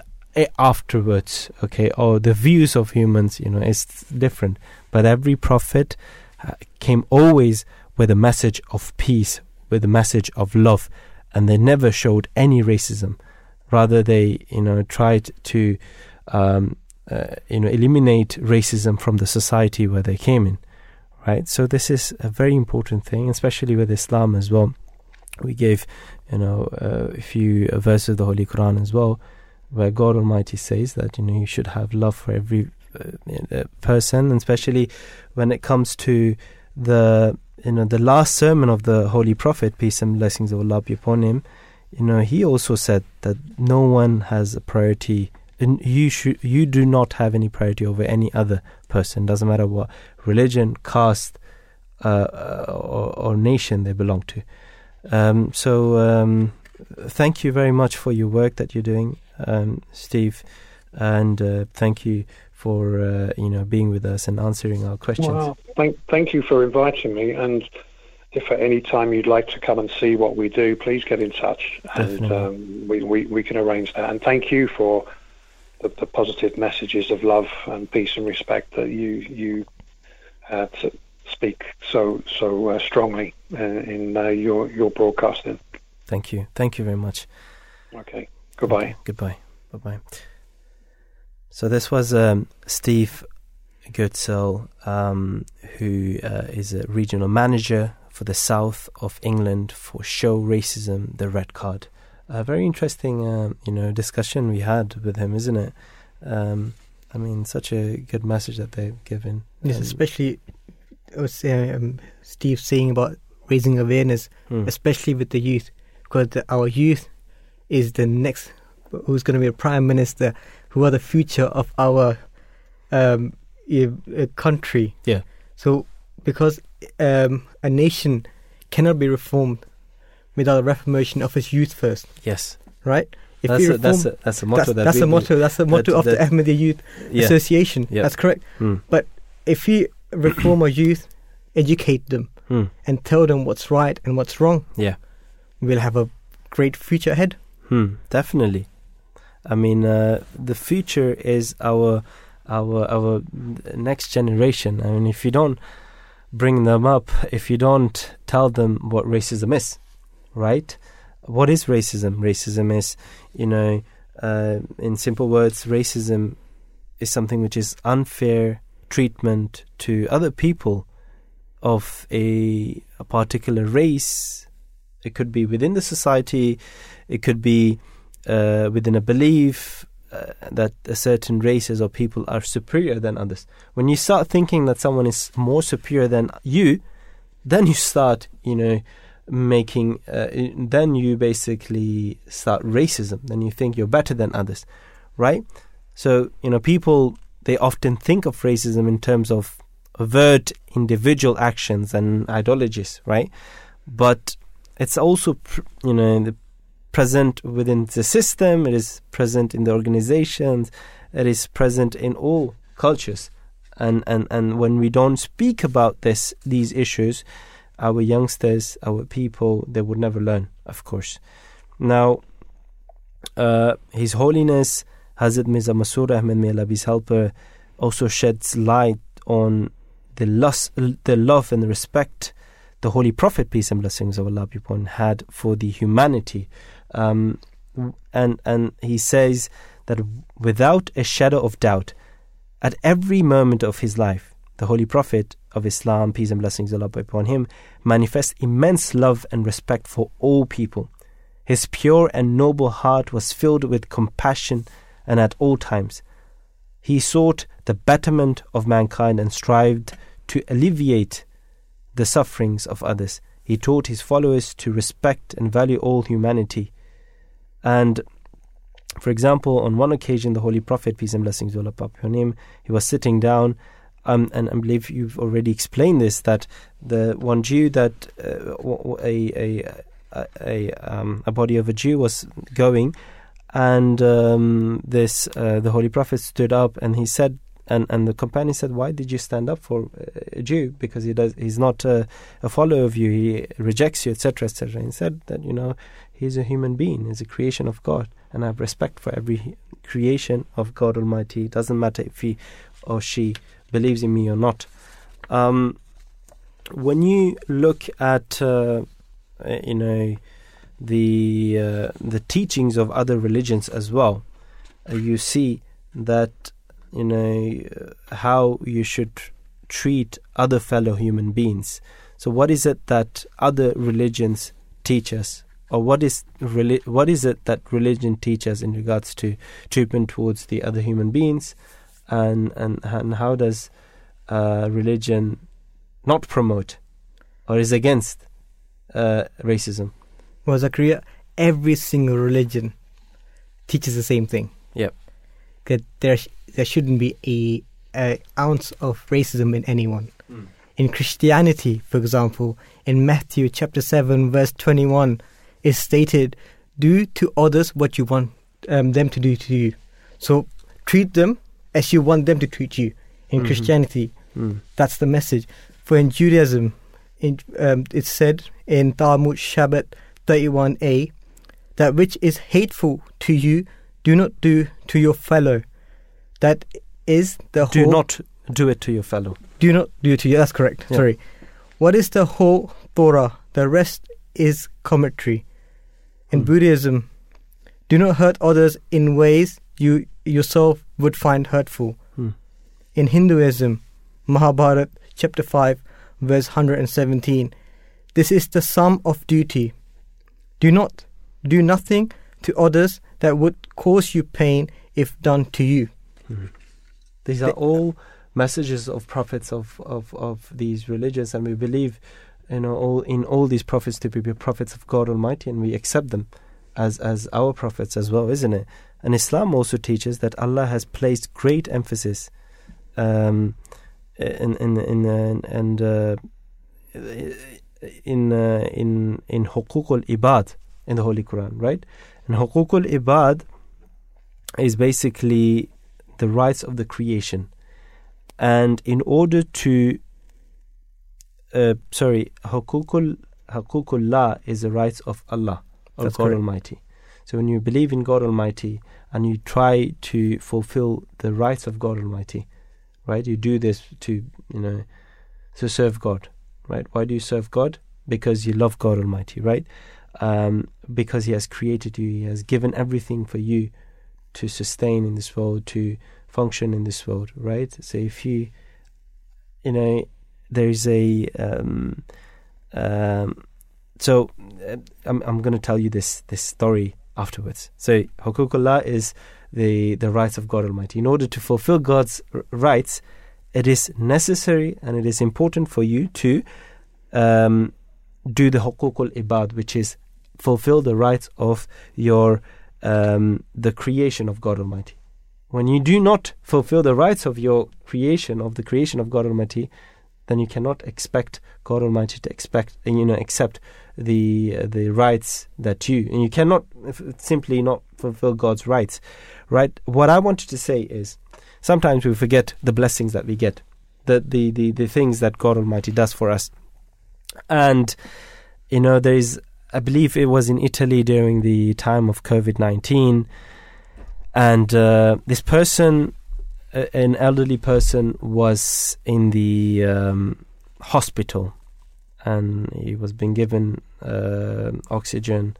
afterwards, okay, or the views of humans, is different. But every prophet came always with a message of peace, with a message of love, and they never showed any racism. Rather, they, tried to, eliminate racism from the society where they came in, right? So this is a very important thing, especially with Islam as well. We gave, a few verses of the Holy Quran as well, where God Almighty says that, you should have love for every person, especially when it comes to the last sermon of the Holy Prophet, peace and blessings of Allah be upon him. He also said that no one has a priority, and you do not have any priority over any other person. Doesn't matter what religion, caste, or nation they belong to. Thank you very much for your work that you're doing, Steve, and thank you for being with us and answering our questions. Well, thank you for inviting me, and if at any time you'd like to come and see what we do, please get in touch. Definitely. And we can arrange that. And thank you for the positive messages of love and peace and respect that you speak so strongly in your broadcasting. Thank you. Thank you very much. Okay. Goodbye. Okay. Goodbye. Bye-bye. So this was Steve Goodsell, who is a regional manager for the south of England for Show Racism the Red Card. A very interesting, discussion we had with him, isn't it? Such a good message that they've given. Yes, especially I was saying, Steve saying about raising awareness, especially with the youth, because our youth is the next, who's going to be a prime minister, who are the future of our country. Yeah. So because a nation cannot be reformed without a reformation of its youth first. Yes. Right? That's a motto. That's the motto of the Ahmadiyya Youth Association. Yeah. That's correct. Mm. But if we reform our youth, educate them, and tell them what's right and what's wrong, we'll have a great future ahead. Definitely. The future is our next generation. If you don't bring them up, if you don't tell them what racism is, right? What is racism? Racism is, in simple words, racism is something which is unfair treatment to other people of a particular race. It could be within the society, it could be within a belief that a certain races or people are superior than others. When you start thinking that someone is more superior than you, then you start, then you basically start racism. Then you think you're better than others, right? So, people, they often think of racism in terms of overt individual actions and ideologies, right? But it's also, present within the system, it is present in the organizations, it is present in all cultures. And when we don't speak about these issues, our youngsters, our people, they would never learn, of course. Now, His Holiness Hazrat Meza Masrur Ahmed, may Allah be his helper, also sheds light on the love and the respect the Holy Prophet, peace and blessings of Allah be upon him, had for the humanity. And he says that without a shadow of doubt, at every moment of his life, the Holy Prophet of Islam, peace and blessings of Allah be upon him, manifests immense love and respect for all people. His pure and noble heart was filled with compassion, and at all times he sought the betterment of mankind and strived to alleviate the sufferings of others. He taught his followers to respect and value all humanity. And for example, on one occasion, the Holy Prophet, peace and blessings of Allah be upon him, he was sitting down, and I believe you've already explained this, that the one Jew, that a body of a Jew was going, and the Holy Prophet stood up, and he said, And the companion said, "Why did you stand up for a Jew? Because he's not a follower of you. He rejects you, etc., etc." And said that he's a human being, he's a creation of God, and I have respect for every creation of God Almighty. It doesn't matter if he or she believes in me or not. When you look at the teachings of other religions as well, you see that. How you should treat other fellow human beings. So what is it that other religions teach us, or what is it that religion teaches in regards to treatment towards the other human beings, and how does religion not promote or is against racism? Well, Zakaria, every single religion teaches the same thing. Yep. That there shouldn't be an ounce of racism in anyone. Mm. In Christianity, for example, in Matthew chapter 7, verse 21, is stated, do to others what you want them to do to you. So treat them as you want them to treat you. In Christianity, that's the message. For in Judaism, it's said in Talmud Shabbat 31a, that which is hateful to you, do not do to your fellow. That is the whole... Do not do it to your fellow. Do not do it to you. That's correct. Yeah. Sorry. What is the whole Torah? The rest is commentary. In Buddhism, do not hurt others in ways you yourself would find hurtful. In Hinduism, Mahabharata chapter 5, verse 117. This is the sum of duty. Do not do nothing to others that would cause you pain if done to you. These are all messages of prophets of these religions, and we believe in all these prophets to be prophets of God Almighty, and we accept them as our prophets as well, isn't it? And Islam also teaches that Allah has placed great emphasis in huquq al-ibad in the Holy Quran, right? And huquq al-ibad is basically the rights of the creation. And in order to huququllah is the rights of Allah, of That's God correct. Almighty. So when you believe in God Almighty and you try to fulfill the rights of God Almighty, right? You do this to serve God, right? Why do you serve God? Because you love God Almighty, right? Because He has created you, He has given everything for you to sustain in this world, to function in this world, right? So if you there is a I'm going to tell you this story afterwards. So huququllah is the rights of God Almighty. In order to fulfill God's rights, it is necessary and it is important for you to do the huququl ibad, which is fulfill the rights of your the creation of God Almighty. When you do not fulfill the rights of your creation, of the creation of God Almighty, then you cannot expect God Almighty to accept the rights that you cannot simply not fulfill God's rights, right? What I wanted to say is sometimes we forget the blessings that we get, the things that God Almighty does for us, and there is, I believe it was in Italy during the time of COVID-19. And this person, an elderly person, was in the hospital, and he was being given oxygen,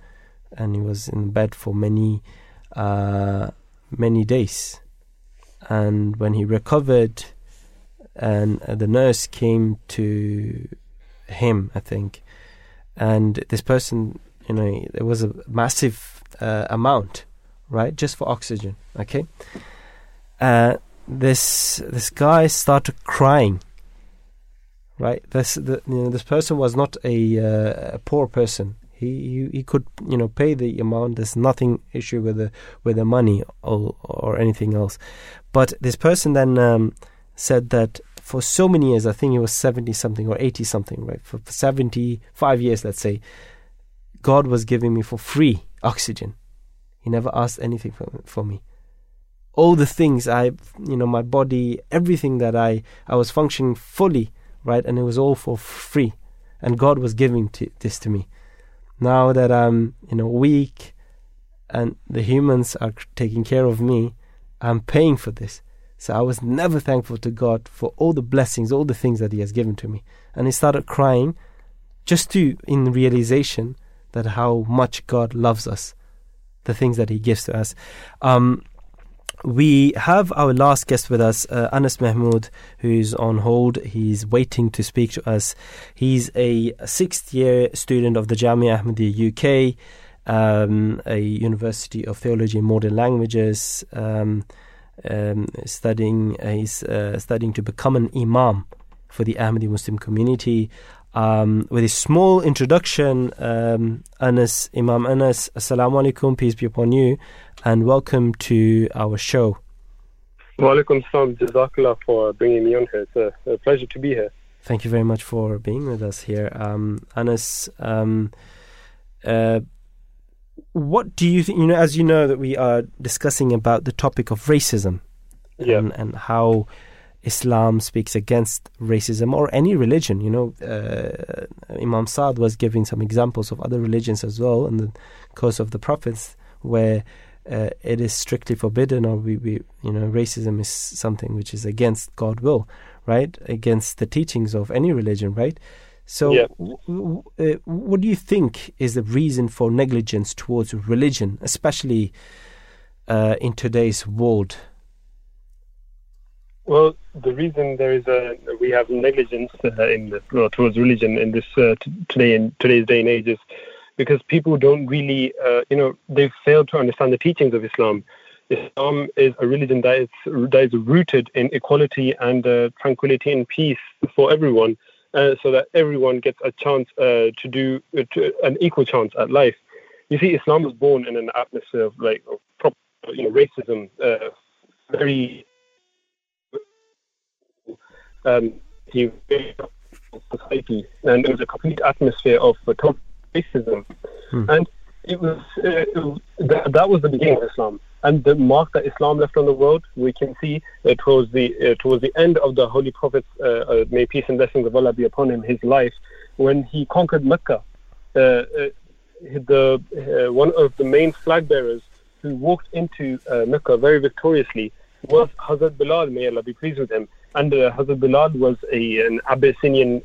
and he was in bed for many days. And when he recovered, and the nurse came to him, I think, and this person, there was a massive amount, right, just for oxygen, okay? This guy started crying, right? This person was not a poor person. He could pay the amount. There's nothing issue with the money or anything else. But this person then said that for so many years, I think he was 70 something or 80 something, right? For 75 years, let's say, God was giving me for free oxygen. He never asked anything for me. All the things my body, everything that I was functioning fully, right? And it was all for free. And God was giving this to me. Now that I'm, weak and the humans are taking care of me, I'm paying for this. So I was never thankful to God for all the blessings, all the things that He has given to me. And he started crying just in realization that how much God loves us, the things that He gives to us. We have our last guest with us, Anas Mahmoud, who's on hold. He's waiting to speak to us. He's a sixth-year student of the Jamia Ahmadiyya UK, a University of Theology and Modern Languages, studying to become an imam for the Ahmadiyya Muslim community. With a small introduction, Imam Anas, Assalamu alaikum, peace be upon you, and welcome to our show. Wa alaikum salam, jazakallah for bringing me on here. It's a pleasure to be here. Thank you very much for being with us here. Anas, what do you think, as you know that we are discussing about the topic of racism and how Islam speaks against racism or any religion. Imam Saad was giving some examples of other religions as well in the course of the prophets where it is strictly forbidden, or racism is something which is against God's will, right? Against the teachings of any religion, right? So what do you think is the reason for negligence towards religion, especially in today's world? Well, the reason we have negligence towards religion in this today's day and age is because people don't really, they've failed to understand the teachings of Islam. Islam is a religion that is rooted in equality and tranquility and peace for everyone, so that everyone gets a chance to an equal chance at life. You see, Islam was born in an atmosphere of racism, very. Society, and it was a complete atmosphere of total racism, and it was that was the beginning of Islam, and the mark that Islam left on the world we can see towards the end of the Holy Prophet's may peace and blessings of Allah be upon him, his life when he conquered Mecca. One of the main flag bearers who walked into Mecca very victoriously was Hazrat Bilal, may Allah be pleased with him. And Hazrat Bilal was an Abyssinian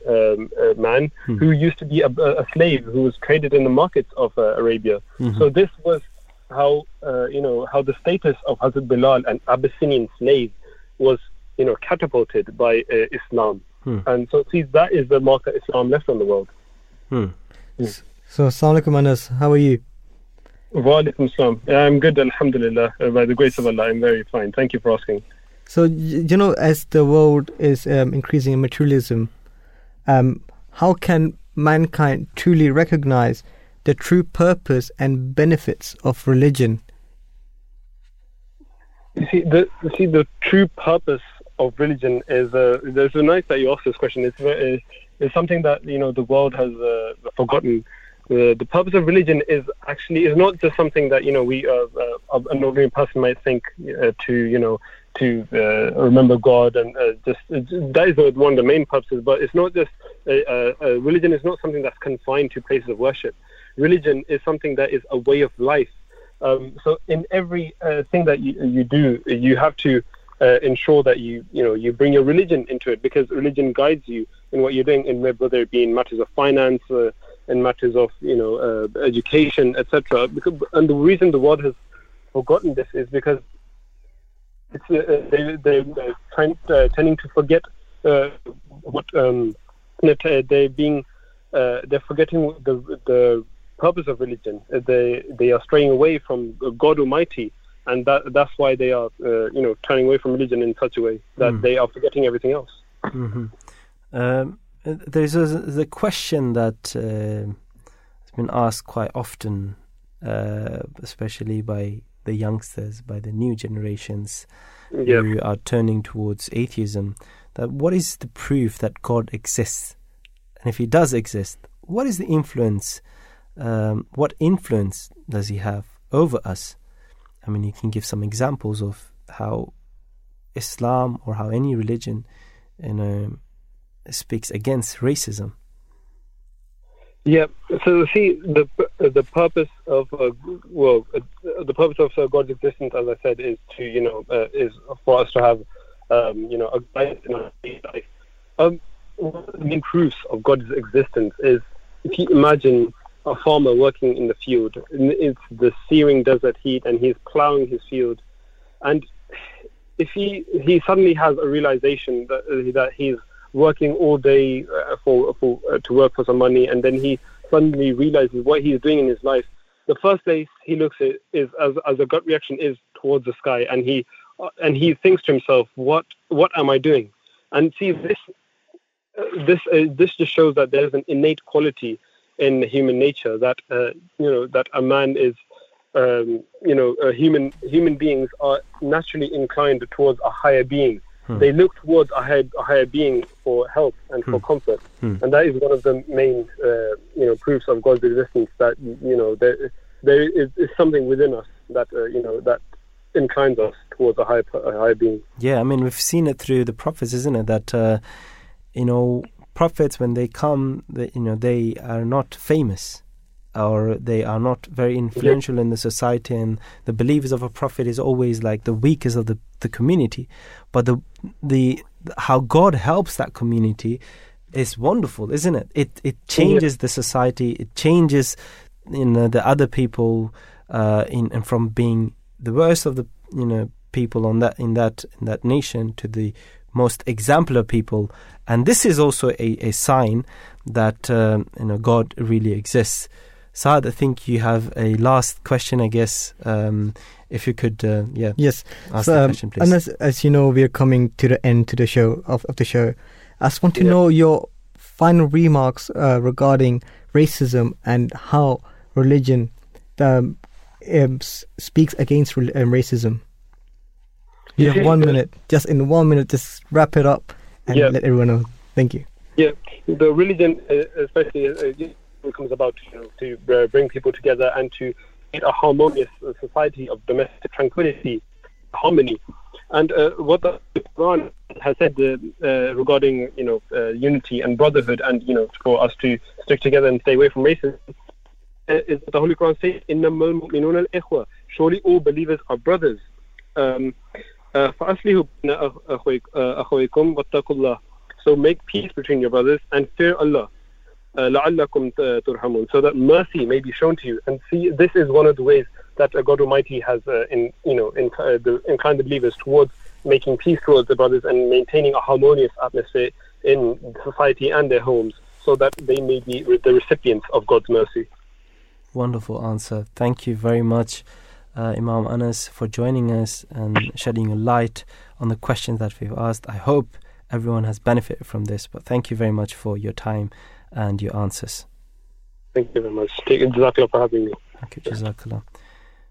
man who used to be a slave who was traded in the markets of Arabia. Mm-hmm. So this was how the status of Hazrat Bilal, an Abyssinian slave, was catapulted by Islam. And so see, that is the mark that Islam left on the world. So Assalamu alaikum, Anas, how are you? Wa alaikum salam. I'm good, alhamdulillah, by the grace of Allah I'm very fine, thank you for asking. So, as the world is increasing in materialism, how can mankind truly recognize the true purpose and benefits of religion? You see, the true purpose of religion is... It's nice that you asked this question. It's something that, the world has forgotten. The purpose of religion is not just something that we an ordinary person might think to remember God and that is one of the main purposes. But it's not just religion is not something that's confined to places of worship. Religion is something that is a way of life. So in every thing that you do, you have to ensure that you bring your religion into it, because religion guides you in what you're doing, in whether it be in matters of finance. In matters of education, etc. And the reason the world has forgotten this is because it's they're tending to forget they're forgetting the purpose of religion. They are straying away from God Almighty, and that's why they are turning away from religion in such a way that they are forgetting everything else. Mm-hmm. There's the question that has been asked quite often, especially by the youngsters, by the new generations who are turning towards atheism, that what is the proof that God exists? And if he does exist, what is the influence? What influence does he have over us? I mean, you can give some examples of how Islam or how any religion speaks against racism. Yeah. So see, the purpose of the purpose of God's existence, as I said, is to is for us to have a guidance in our daily life. One of the main proofs of God's existence is, if you imagine a farmer working in the field, and it's the searing desert heat, and he's ploughing his field, and if he suddenly has a realization that he's working all day to work for some money, and then he suddenly realizes what he's doing in his life. The first place he looks at is as a gut reaction is towards the sky, and he and he thinks to himself, what am I doing? And see, this just shows that there is an innate quality in human nature that that a man is human beings are naturally inclined towards a higher being. They look towards a higher being for help and for comfort, and that is one of the main proofs of God's existence. That there is something within us that that inclines us towards a higher being. Yeah, I mean, we've seen it through the prophets, isn't it? That prophets, when they come, they are not famous, or they are not very influential in the society, and the believers of a prophet is always like the weakest of the community. But the how God helps that community is wonderful, isn't it? It changes the society, it changes the other people and from being the worst of the people in that nation to the most exemplar people. And this is also a sign that God really exists. Saad, I think you have a last question, I guess, if you could, ask the question, please. Anas, as you know, we are coming to the end to the show of the show. I just want to know your final remarks regarding racism and how religion speaks against racism. You have 1 minute. Just in 1 minute, just wrap it up and let everyone know. Thank you. Yeah, the religion, especially. Comes about to bring people together and to create a harmonious society of domestic tranquility, harmony. And what the Quran has said regarding unity and brotherhood, and for us to stick together and stay away from racism, is the Holy Quran says, "Innamal mu'minuna al-ikhwa." Surely all believers are brothers. فَأَصْلِحُوا بَيْنَ أَخَوَيْكُمْ وَاتَّقُوا اللَّهَ. So make peace between your brothers and fear Allah. لَعَلَّكُمْ تُرْحَمُونَ, so that mercy may be shown to you. And see, this is one of the ways that God Almighty has inclined the believers towards making peace towards the brothers and maintaining a harmonious atmosphere in society and their homes, so that they may be the recipients of God's mercy. Wonderful answer. Thank you very much, Imam Anas, for joining us and shedding a light on the questions that we've asked. I hope everyone has benefited from this, but thank you very much for your time and your answers. Thank you very much. Thank you, Jazakallah, for having me. Okay, Jazakallah.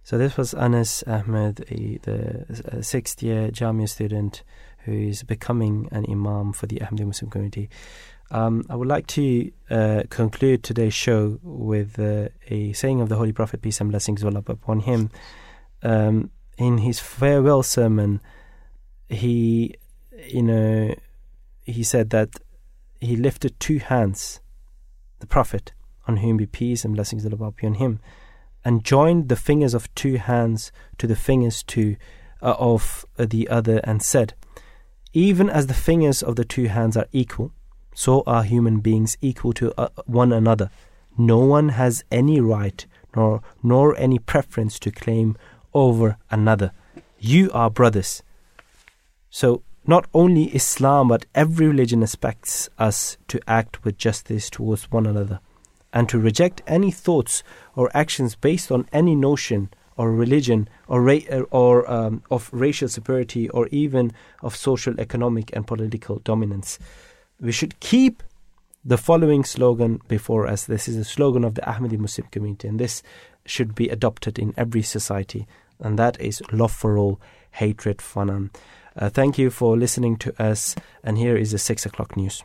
So this was Anas Ahmed, the sixth year Jamia student who is becoming an imam for the Ahmadiyya Muslim community. I would like to conclude today's show with a saying of the Holy Prophet, peace and blessings be upon him. In his farewell sermon, he said that he lifted two hands, the Prophet, on whom be peace and blessings be on him, and joined the fingers of two hands to the fingers of the other, and said, "Even as the fingers of the two hands are equal, so are human beings equal to one another. No one has any right nor any preference to claim over another. You are brothers." So not only Islam, but every religion expects us to act with justice towards one another, and to reject any thoughts or actions based on any notion or religion or of racial superiority, or even of social, economic and political dominance. We should keep the following slogan before us. This is the slogan of the Ahmadiyya Muslim community, and this should be adopted in every society, and that is love for all, hatred for none. Thank you for listening to us, and here is the 6 o'clock news.